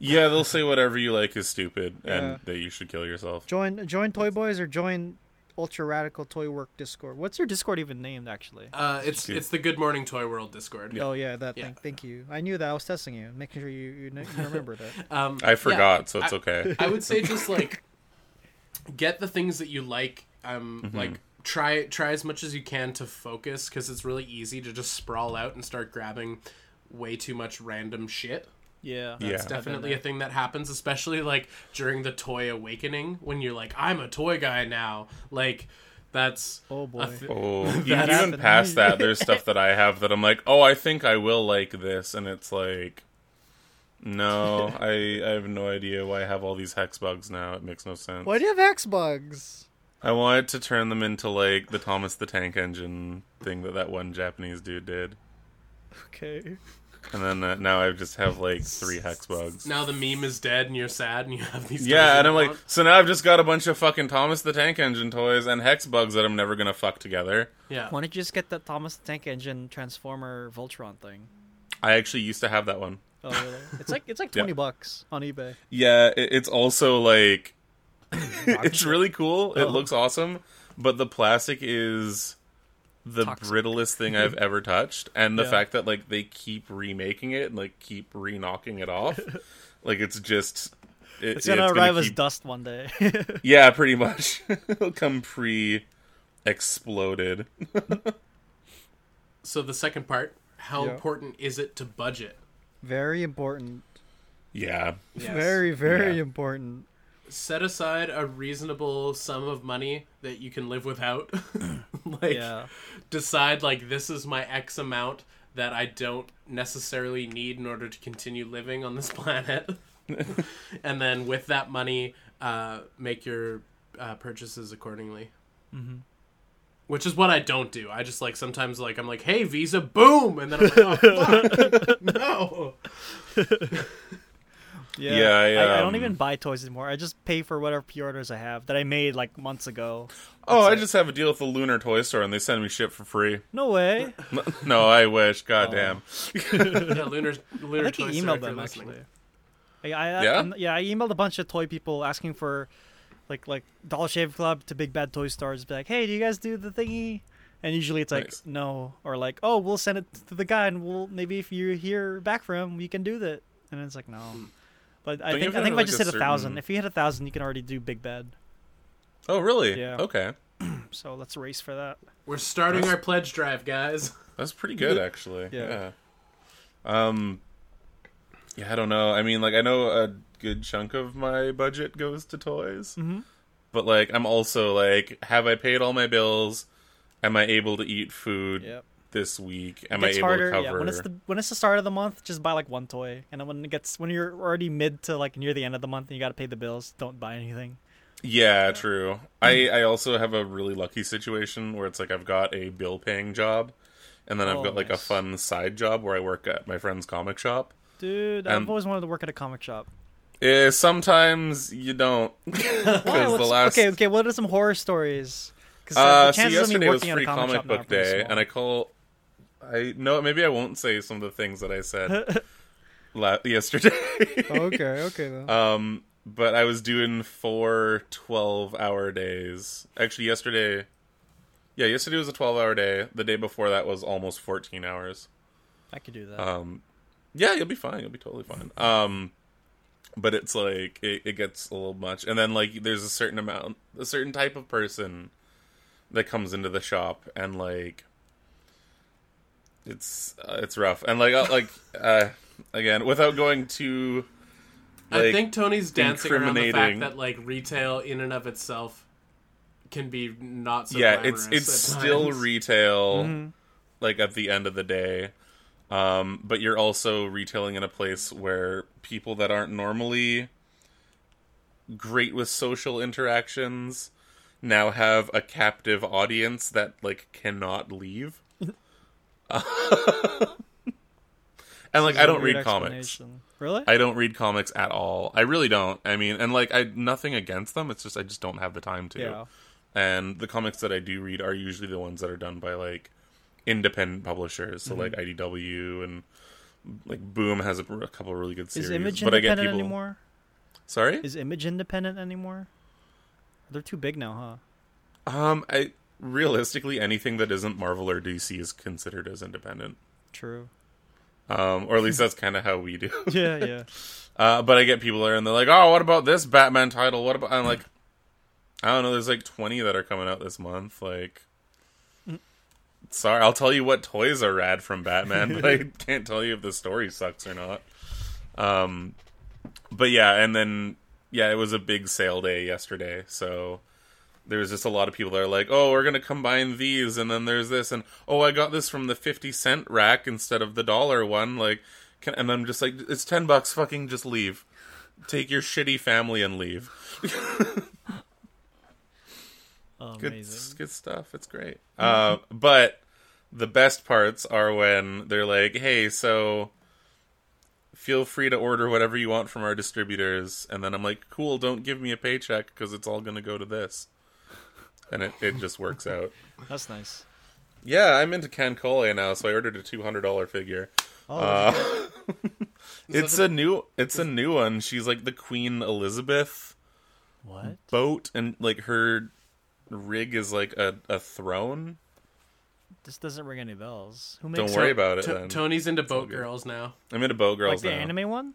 Yeah, they'll say whatever you like is stupid and yeah. that you should kill yourself. Join join Toy Boys or join Ultra Radical Toy Work Discord. What's your Discord even named, actually? Uh, It's it's the Good Morning Toy World Discord. Yeah. Oh, yeah, that yeah. thing. Thank you. I knew that. I was testing you, making sure you, you, you remember that. um, I forgot, yeah, so it's I, okay. I would say just, like, get the things that you like, um, mm-hmm. like, try try as much as you can to focus, because it's really easy to just sprawl out and start grabbing way too much random shit. Yeah, that's yeah. definitely a thing that happens, especially like during the toy awakening when you're like, I'm a toy guy now. Like, that's oh boy, th- oh, that's even happening. Past that, there's stuff that I have that I'm like, oh, I think I will like this, and it's like, no, I I have no idea why I have all these hex bugs now. It makes no sense. Why do you have hex bugs? I wanted to turn them into like the Thomas the Tank Engine thing that that one Japanese dude did. Okay. And then uh, now I just have, like, three hex bugs. Now the meme is dead and you're sad and you have these Yeah, and I'm like, box. So now I've just got a bunch of fucking Thomas the Tank Engine toys and hex bugs that I'm never going to fuck together. Yeah. Why don't you just get that Thomas the Tank Engine Transformer Voltron thing? I actually used to have that one. Oh, really? It's like it's like twenty yeah. bucks on eBay. Yeah, it, it's also, like, it's really cool. Oh. It looks awesome. But the plastic is... the Toxic. Brittlest thing I've ever touched, and the yeah. fact that like they keep remaking it and like keep re-knocking it off, like it's just it, it's gonna it's arrive gonna keep... as dust one day. Yeah, pretty much. It'll come pre-exploded. So the second part, how yeah. important is it to budget? Very important. Yeah. Yes. Very very yeah. important. Set aside a reasonable sum of money that you can live without. like yeah. decide like this is my X amount that I don't necessarily need in order to continue living on this planet. And then with that money, uh, make your uh, purchases accordingly. Mm-hmm. Which is what I don't do. I just like sometimes like I'm like, hey, Visa, boom, and then I'm like, oh, fuck, no. Yeah, yeah I, um, I, I don't even buy toys anymore. I just pay for whatever pre-orders I have that I made like months ago. Oh, I it. just have a deal with the Lunar Toy Store, and they send me shit for free. No way. No, no I wish. Goddamn. Oh. Yeah, Lunar, Lunar I think Toy Store. I emailed them actually. I, I, yeah, I, yeah. I emailed a bunch of toy people asking for, like, like Doll Shave Club to Big Bad Toy Stores. Be like, hey, do you guys do the thingy? And usually it's like nice. No, or like, oh, we'll send it to the guy, and we'll maybe if you hear back from him, we can do that. And it's like no. But I Don't think I think like if I just a hit a certain... thousand. If you hit a thousand, you can already do Big Bad. Oh really? Yeah. Okay. So let's race for that. We're starting that's... our pledge drive, guys. That's pretty good, actually. Yeah. yeah. Um. Yeah, I don't know. I mean, like, I know a good chunk of my budget goes to toys, mm-hmm. but like, I'm also like, have I paid all my bills? Am I able to eat food? Yep. This week, am I able harder, to cover? Yeah. When it's the when it's the start of the month, just buy like one toy, and then when it gets when you're already mid to like near the end of the month, and you got to pay the bills, don't buy anything. Yeah, yeah. True. Mm-hmm. I I also have a really lucky situation where it's like I've got a bill paying job, and then I've oh, got like nice. a fun side job where I work at my friend's comic shop. Dude, I've always wanted to work at a comic shop. Yeah, sometimes you don't. Wow, the last... Okay, okay. What are some horror stories? Because uh, so yesterday was Free Comic Book Day, and I call. I no, maybe I won't say some of the things that I said la- yesterday. okay, okay. Then. Um, but I was doing four twelve-hour days. Actually, yesterday, yeah, yesterday was a twelve-hour day. The day before that was almost fourteen hours. I could do that. Um, yeah, you'll be fine. You'll be totally fine. Um, but it's like it, it gets a little much, and then like there's a certain amount, a certain type of person that comes into the shop and like. It's uh, it's rough, and like uh, like uh, again, without going too. Like, I think Tony's dancing around the fact that like retail in and of itself can be not so. Yeah, it's it's still times. retail, mm-hmm. like at the end of the day, um, but you're also retailing in a place where people that aren't normally great with social interactions now have a captive audience that like cannot leave. And like I don't read comics. Really? I don't read comics at all. I really don't. I mean, and like I nothing against them. It's just I just don't have the time to. Yeah. And the comics that I do read are usually the ones that are done by like independent publishers. So mm-hmm. like I D W and like Boom has a, a couple of really good series. Is Image but independent I get people... anymore? Sorry? Is Image independent anymore? They're too big now, huh? Um, I. Realistically, anything that isn't Marvel or D C is considered as independent. True. Um, or at least that's kind of how we do. Yeah, yeah. Uh, but I get people there and they're like, oh, what about this Batman title? What about... I'm like, I don't know, there's like twenty that are coming out this month. Like, sorry, I'll tell you what toys are rad from Batman, but I can't tell you if the story sucks or not. Um, but yeah, and then, yeah, it was a big sale day yesterday, so... There's just a lot of people that are like, oh, we're going to combine these, and then there's this, and oh, I got this from the fifty cent rack instead of the dollar one, like, can, and I'm just like, it's ten bucks, fucking just leave. Take your shitty family and leave. Oh, good, good stuff, it's great. Uh, but the best parts are when they're like, hey, so... feel free to order whatever you want from our distributors, and then I'm like, cool, don't give me a paycheck, because it's all going to go to this. And it, it just works out. That's nice. Yeah, I'm into Cancole now, so I ordered a two hundred dollars figure. Oh, uh, it's a new it's a new one. She's like the Queen Elizabeth what? boat, and like her rig is like a, a throne. This doesn't ring any bells. Who makes Don't worry it? about it, T- then. Tony's into boat girls now. I'm into boat girls now. Like the now. anime one?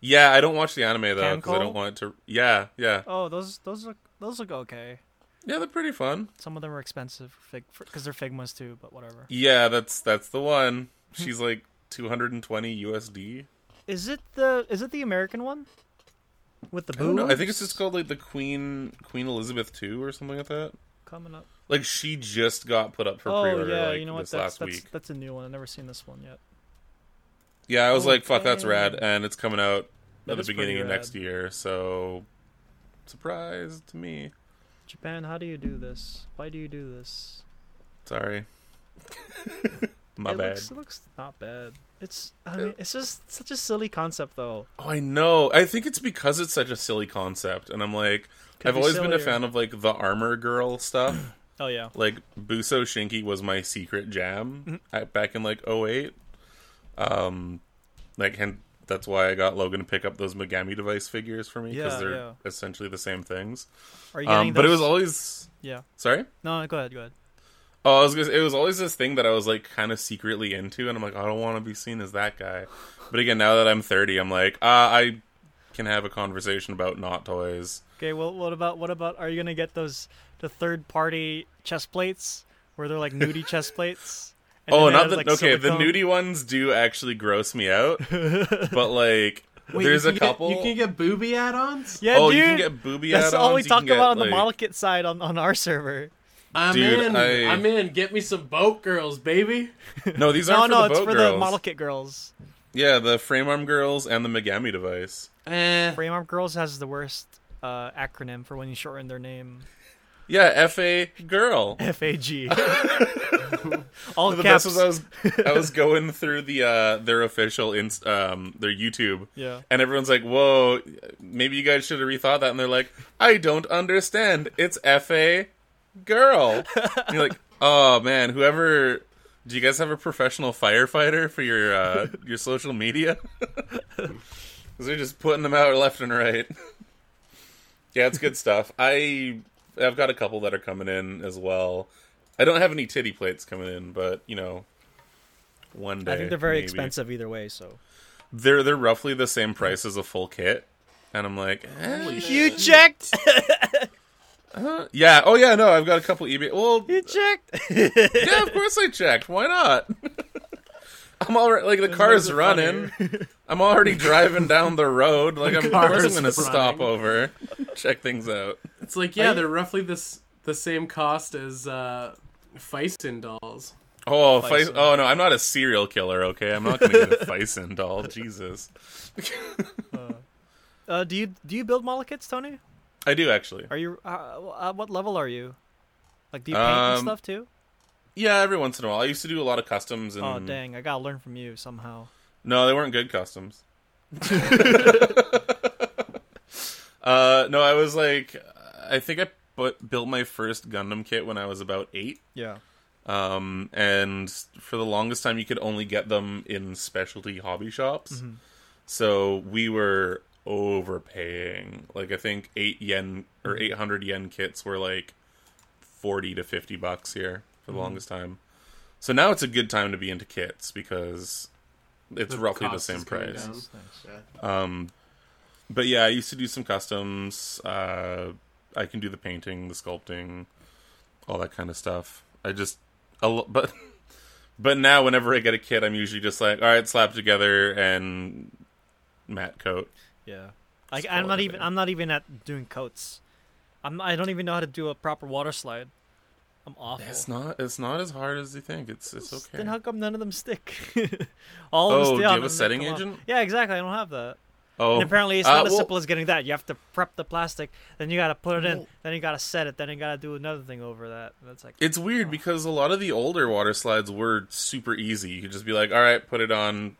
Yeah, I don't watch the anime, though, because I don't want to... Yeah, yeah. Oh, those those look those look okay. Yeah, they're pretty fun. Some of them are expensive, because they're Figmas, too, but whatever. Yeah, that's that's the one. She's like two hundred twenty U S D. Is it the is it the American one? With the boobs? I don't know. I think it's just called like the Queen Queen Elizabeth the Second or something like that. Coming up. Like, she just got put up for oh, pre-order yeah, like, you know what? this that's, last that's, week. That's a new one. I've never seen this one yet. Yeah, I was okay. like, fuck, that's rad. And it's coming out that at the beginning of next year. So, surprise to me. Japan, how do you do this? Why do you do this? Sorry. My it bad. Looks, it looks not bad. It's I mean, it's just such a silly concept, though. Oh, I know. I think it's because it's such a silly concept. And I'm like, Could I've be always sillier. been a fan of, like, the armor girl stuff. Oh, yeah. Like, Buso Shinki was my secret jam mm-hmm. at, back in, like, oh eight. Um, like, and that's why I got Logan to pick up those Megami Device figures for me, because yeah, they're yeah. essentially the same things. Are you getting um, those? But it was always... Yeah. Sorry? No, go ahead, go ahead. Oh, I was gonna, it was always this thing that I was, like, kind of secretly into, and I'm like, I don't want to be seen as that guy. But again, now that I'm thirty, I'm like, uh, I can have a conversation about not toys. Okay, well, what about, what about, are you going to get those, the third-party chest plates, where they're, like, nudie chest plates? And oh, not has, the, like, okay, the nudie ones do actually gross me out, but, like... Wait, there's a couple. Get, you can get booby add-ons? Yeah, oh, dude. you can get booby That's add-ons. That's all we talked about get, on like... the model kit side on, on our server. I'm dude, in. I... I'm in. Get me some boat girls, baby. No, these aren't no, for no, the boat girls. No, no, it's for girls. the model kit girls. Yeah, the Framearm girls and the Megami Device. Eh. Framearm girls has the worst uh, acronym for when you shorten their name. Yeah, F A girl. F A G. All the caps. Best was I was I was going through the uh, their official inst- um their YouTube. Yeah. And everyone's like, "Whoa, maybe you guys should have rethought that." And they're like, "I don't understand. It's F A girl." And you're like, "Oh man, whoever do you guys have a professional firefighter for your uh, your social media?" Cuz they're just putting them out left and right. Yeah, it's good stuff. I I've got a couple that are coming in as well. I don't have any titty plates coming in, but, you know, one day. I think they're very maybe. expensive either way, so. They're they're roughly the same price as a full kit, and I'm like, eh, you checked? uh, yeah, oh yeah, no, I've got a couple eBay. Well, you checked? Yeah, of course I checked. Why not? I'm already, like, the car's running. I'm already driving down the road. Like, I'm already going to stop over, check things out. It's like, yeah, they're roughly this the same cost as uh, Fison dolls. Oh, Fison. Fison. Oh, no, I'm not a serial killer, okay? I'm not going to get a Fison doll. Jesus. uh, uh, do you do you build model kits, Tony? I do, actually. Are you? Uh, uh, what level are you? Like, do you paint um, and stuff, too? Yeah, every once in a while. I used to do a lot of customs. And... Oh, dang. I gotta learn from you somehow. No, they weren't good customs. uh, no, I was like... I think I put, built my first Gundam kit when I was about eight. Yeah. Um, and for the longest time, you could only get them in specialty hobby shops. Mm-hmm. So we were overpaying. Like, I think eight yen or mm-hmm. eight hundred yen kits were like forty to fifty bucks here. For the longest time. So now it's a good time to be into kits because it's the roughly the same price. Thanks, yeah. Um, but yeah, I used to do some customs. Uh, I can do the painting, the sculpting, all that kind of stuff. I just, a, but but now whenever I get a kit, I'm usually just like, all right, slap together and matte coat. Yeah, like I'm not even. There. I'm not even at doing coats. I'm. I don't even know how to do a proper water slide. I'm awful. It's not. It's not as hard as you think. It's. It's okay. Then how come none of them stick? All of oh, them stick. Oh, do you have a setting agent? Off. Yeah, exactly. I don't have that. Oh. And apparently, it's uh, not well, as simple as getting that. You have to prep the plastic, then you got to put it in, well, then you got to set it, then you got to do another thing over that. That's like. It's weird oh. because a lot of the older water slides were super easy. You could just be like, "All right, put it on,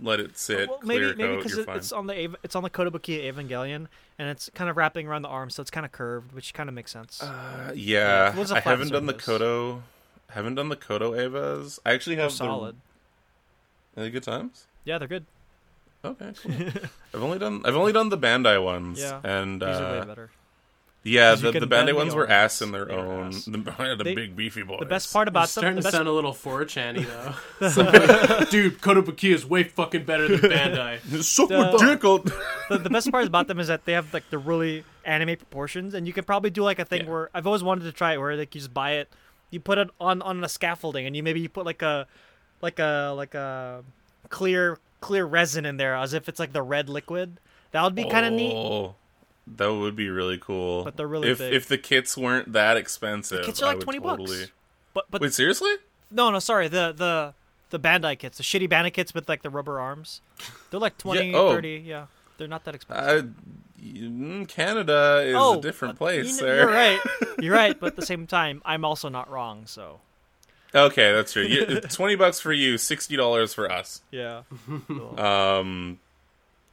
let it sit." Well, maybe clear maybe because it, it's on the it's on the Kotobukiya Evangelion. And it's kind of wrapping around the arm, so it's kind of curved, which kind of makes sense. Uh, yeah, yeah I haven't done the Koto, haven't done the Koto Evas. I actually have they're the... solid. Are they good times? Yeah, they're good. Okay, cool. I've only done I've only done the Bandai ones. Yeah, and uh, these are way better. Yeah, the, the Bandai ones were ass in their own. The, the they, big beefy boys. The best part about it's them... starting the to sound p- a little four chan-y, though. So, like, dude, Kotobukiya is way fucking better than Bandai. So ridiculous. The, the best part about them is that they have, like, the really anime proportions, and you could probably do, like, a thing yeah. where... I've always wanted to try it, where, like, you just buy it, you put it on, on a scaffolding, and you maybe you put, like, a... like a... like a... clear clear resin in there, as if it's, like, the red liquid. That would be kind of oh. neat. That would be really cool. But they're really if, big. If the kits weren't that expensive, the kits are like twenty totally... bucks. But but wait, seriously? No, no, sorry. The the the Bandai kits, the shitty Bandai kits with like the rubber arms, they're like twenty, yeah, oh. thirty. Yeah, they're not that expensive. Uh, Canada is oh, a different place, you, sir. You're right. You're right. But at the same time, I'm also not wrong. So. Okay, that's true. You, twenty bucks for you, sixty dollars for us. Yeah. Cool. Um.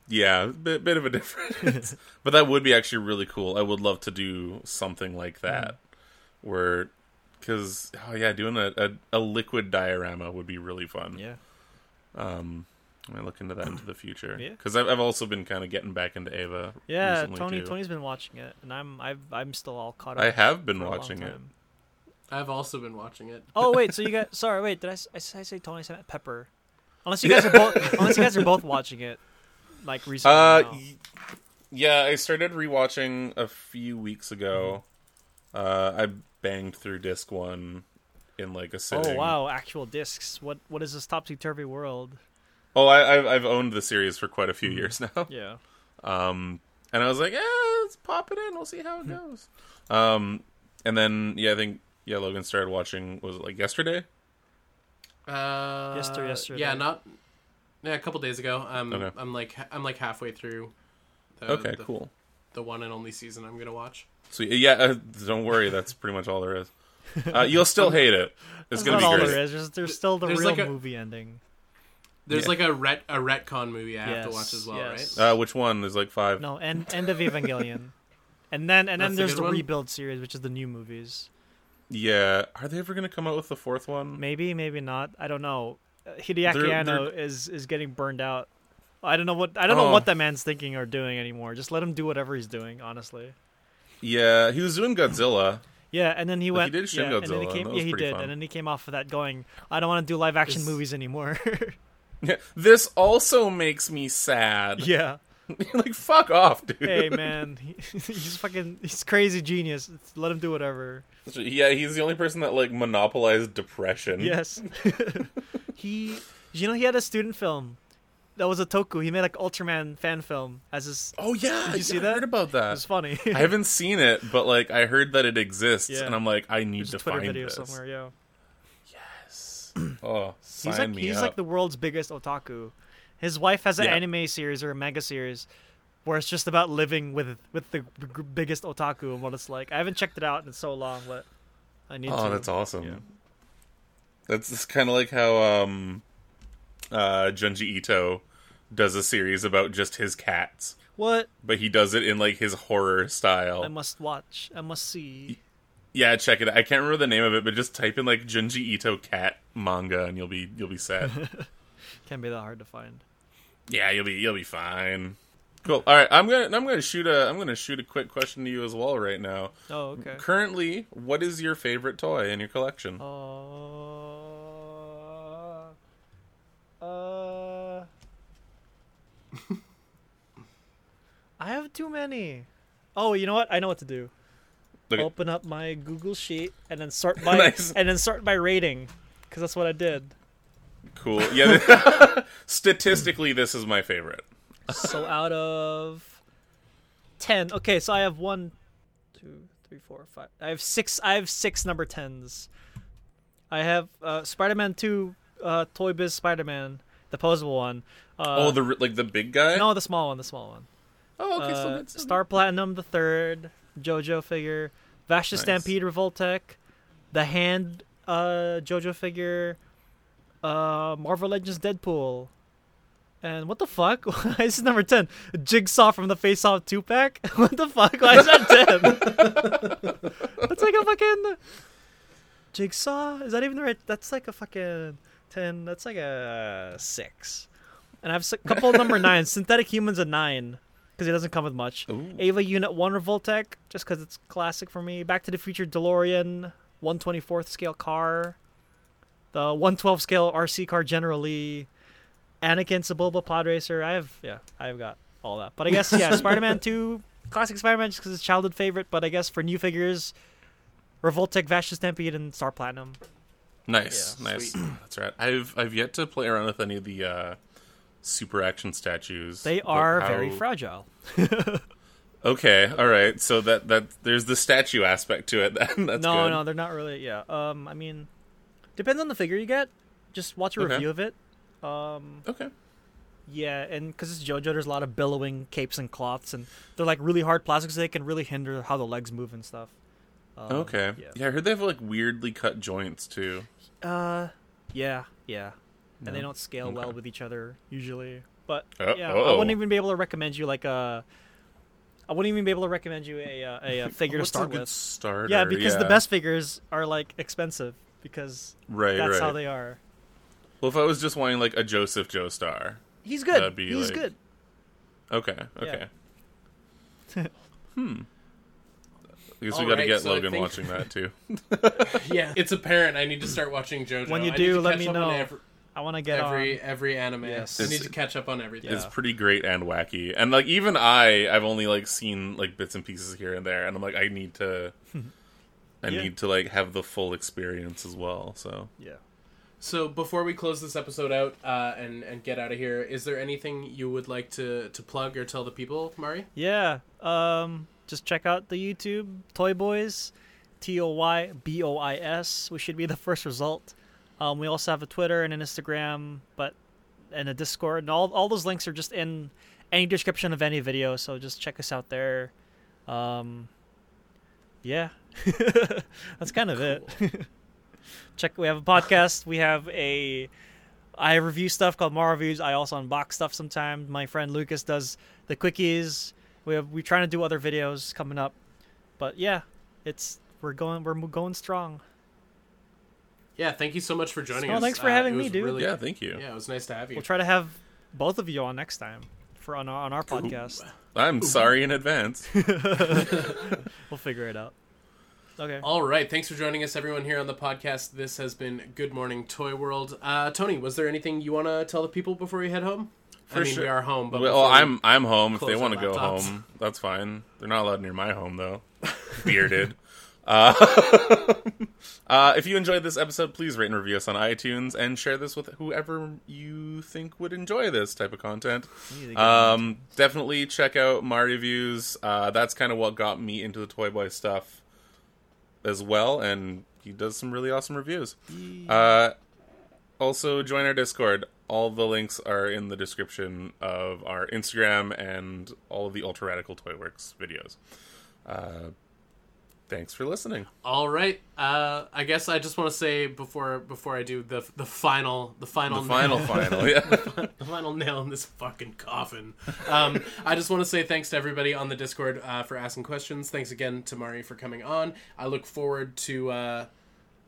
Yeah, bit bit of a difference, but that would be actually really cool. I would love to do something like that, mm-hmm. where, because oh yeah, doing a, a a liquid diorama would be really fun. Yeah, um, I look into that into the future because yeah. I've I've also been kind of getting back into Ava. Yeah, recently Tony too. Tony's been watching it, and I'm I've I'm still all caught up. I have been watching it. I've also been watching it. Oh wait, so you guys? Sorry, wait, did I, I, I say Tony? I said Pepper. Unless you guys are both unless you guys are both watching it. Like recently, uh, y- yeah, I started rewatching a few weeks ago. Mm-hmm. Uh, I banged through disc one in like a sitting. Oh wow, actual discs! What what is this topsy turvy world? Oh, I, I've I've owned the series for quite a few years now. Yeah. Um, and I was like, yeah, let's pop it in. We'll see how it goes. Um, and then yeah, I think yeah, Logan started watching. Was it like yesterday? Uh, yesterday, yesterday. Yeah, not. Yeah, a couple days ago. Um, okay. I'm like I'm like halfway through. The, okay, the, cool. The one and only season I'm gonna watch. So yeah, uh, don't worry. That's pretty much all there is. Uh, you'll still hate it. It's that's gonna not be all great. There is. There's, there's still the there's real like a, movie ending. There's yeah. like a ret a retcon movie I yes, have to watch as well, yes. right? Uh, which one? There's like five. No, end end of Evangelion, and then and that's then there's the, the Rebuild series, which is the new movies. Yeah, are they ever gonna come out with the fourth one? Maybe, maybe not. I don't know. Hideaki they're, Anno they're... is is getting burned out. I don't know what I don't oh. know what that man's thinking or doing anymore. Just let him do whatever he's doing, honestly. Yeah, he was doing Godzilla. Yeah, and then he went. Like he did Shin yeah, Godzilla. And then he came, yeah, he did, fun. And then he came off of that going, I don't want to do live action this... movies anymore. yeah, this also makes me sad. Yeah, like fuck off, dude. Hey man, he, he's fucking he's crazy genius. Let him do whatever. Yeah, he's the only person that like monopolized depression. Yes. He, you know, he had a student film that was a toku. He made like Ultraman fan film as his. Oh yeah, did you see yeah, that? I heard about that. It was funny. I haven't seen it, but like I heard that it exists, yeah. and I'm like, I need There's to a Twitter find video this. Somewhere. Yeah. Yes. Oh, sign he's like me he's up. Like the world's biggest otaku. His wife has an yeah. anime series or a manga series, where it's just about living with with the b- biggest otaku and what it's like. I haven't checked it out in so long, but I need. Oh, to. That's awesome. Yeah. That's kind of like how um, uh, Junji Ito does a series about just his cats. What? But he does it in like his horror style. I must watch. I must see. Yeah, check it out. I can't remember the name of it, but just type in like Junji Ito cat manga, and you'll be you'll be set. Can't be that hard to find. Yeah, you'll be you'll be fine. Cool. All right, I'm gonna I'm gonna shoot a I'm gonna shoot a quick question to you as well right now. Oh, okay. Currently, what is your favorite toy in your collection? Oh. Uh... Uh, I have too many. Oh, you know what? I know what to do. Okay. Open up my Google sheet and then sort by nice. and then sort by rating, because that's what I did. Cool. Yeah. Th- Statistically, this is my favorite. So out of ten, okay. So I have one, two, three, four, five. I have six. I have six number tens. I have uh, Spider-Man two. Uh, Toy Biz Spider-Man, the posable one. Uh, oh, the like the big guy? No, the small one, the small one. Oh, okay. Uh, so that's... Star Platinum, the third, JoJo figure, Vasha nice. Stampede Revoltech, the hand uh, JoJo figure, uh, Marvel Legends Deadpool, and what the fuck? This is number ten. Jigsaw from the Face Off two-pack? What the fuck? Why is that ten? That's like a fucking... Jigsaw? Is that even the right... That's like a fucking... ten, that's like a six, and I have a couple of number nines. Synthetic Humans a nine because it doesn't come with much. Ooh. Ava Unit one Revoltech just because it's classic for me. Back to the Future DeLorean, one twenty-fourth scale car, the one twelfth scale R C car generally, Anakin Sebulba pod racer. I have yeah, I've got all that. But I guess yeah, Spider-Man two, classic Spider-Man just because it's childhood favorite. But I guess for new figures, Revoltech, Vasha Stampede, and Star Platinum. Nice, yeah, nice. Sweet. That's right. I've I've yet to play around with any of the uh, super action statues. They are how... very fragile. Okay, all right. So that that there's the statue aspect to it. That's no, good. no, they're not really. Yeah. Um, I mean, depends on the figure you get. Just watch a okay. review of it. Um, okay. Yeah, and because it's JoJo, there's a lot of billowing capes and cloths, and they're like really hard plastics. So they can really hinder how the legs move and stuff. Um, okay. Yeah. yeah, I heard they have like weirdly cut joints too. Uh, yeah, yeah, and no. they don't scale okay. well with each other usually. But oh, yeah, oh. I wouldn't even be able to recommend you like a. I wouldn't even be able to recommend you a a, a figure What's to start a good with. Starter, yeah, because yeah. the best figures are like expensive because right, that's right. how they are. Well, if I was just wanting like a Joseph Joestar, he's good. He's like... good. Okay. Okay. Yeah. hmm. I guess we got to right, get so Logan think... watching that too. yeah, it's apparent. I need to start watching JoJo. When you do, let me know. Every... I want to get every on. every anime. Yes. I need to catch up on everything. It's yeah. pretty great and wacky, and like even I, I've only like seen like bits and pieces here and there, and I'm like, I need to, I yeah. need to like have the full experience as well. So yeah. So before we close this episode out uh, and and get out of here, is there anything you would like to to plug or tell the people, Mari? Yeah. Um. Just check out the YouTube, Toy Boys, T O Y B O I S. We should be the first result. Um, we also have a Twitter and an Instagram, but and a Discord, and all all those links are just in any description of any video. So just check us out there. Um, yeah, that's kind of cool. it. Check. We have a podcast. We have a. I review stuff called Mara Reviews. I also unbox stuff sometimes. My friend Lucas does the quickies. We have, we're trying to do other videos coming up, but yeah, it's we're going we're going strong. Yeah, thank you so much for joining so, us. Thanks for having uh, me, dude. Really, yeah, thank you. Yeah, it was nice to have you. We'll try to have both of you on next time for on our, on our podcast. Ooh. I'm Ooh. sorry in advance. We'll figure it out. Okay. All right. Thanks for joining us, everyone, here on the podcast. This has been Good Morning Toy World. Uh, Tony, was there anything you want to tell the people before we head home? For I mean, sure. we are home. But well, I'm I'm home. If they want to go home, that's fine. They're not allowed near my home, though. Bearded. Uh, uh, if you enjoyed this episode, please rate and review us on iTunes and share this with whoever you think would enjoy this type of content. Um, definitely check out my reviews. Uh, that's kind of what got me into the Toy Boy stuff as well, and he does some really awesome reviews. Uh, also, join our Discord. All the links are in the description of our Instagram and all of the Ultra Radical Toyworks videos. Uh, Thanks for listening. All right, uh, I guess I just want to say before before I do the the final the final the final nail, final yeah the, the final nail in this fucking coffin. Um, I just want to say thanks to everybody on the Discord uh, for asking questions. Thanks again to Mari for coming on. I look forward to uh,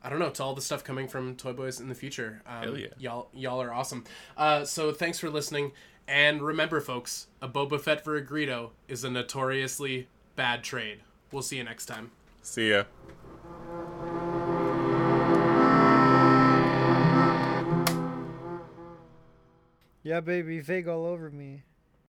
I don't know to all the stuff coming from Toy Boys in the future. Um, Hell yeah, y'all y'all are awesome. Uh, so thanks for listening, and remember, folks, a Boba Fett for a Greedo is a notoriously bad trade. We'll see you next time. See ya. Yeah, baby, vague all over me.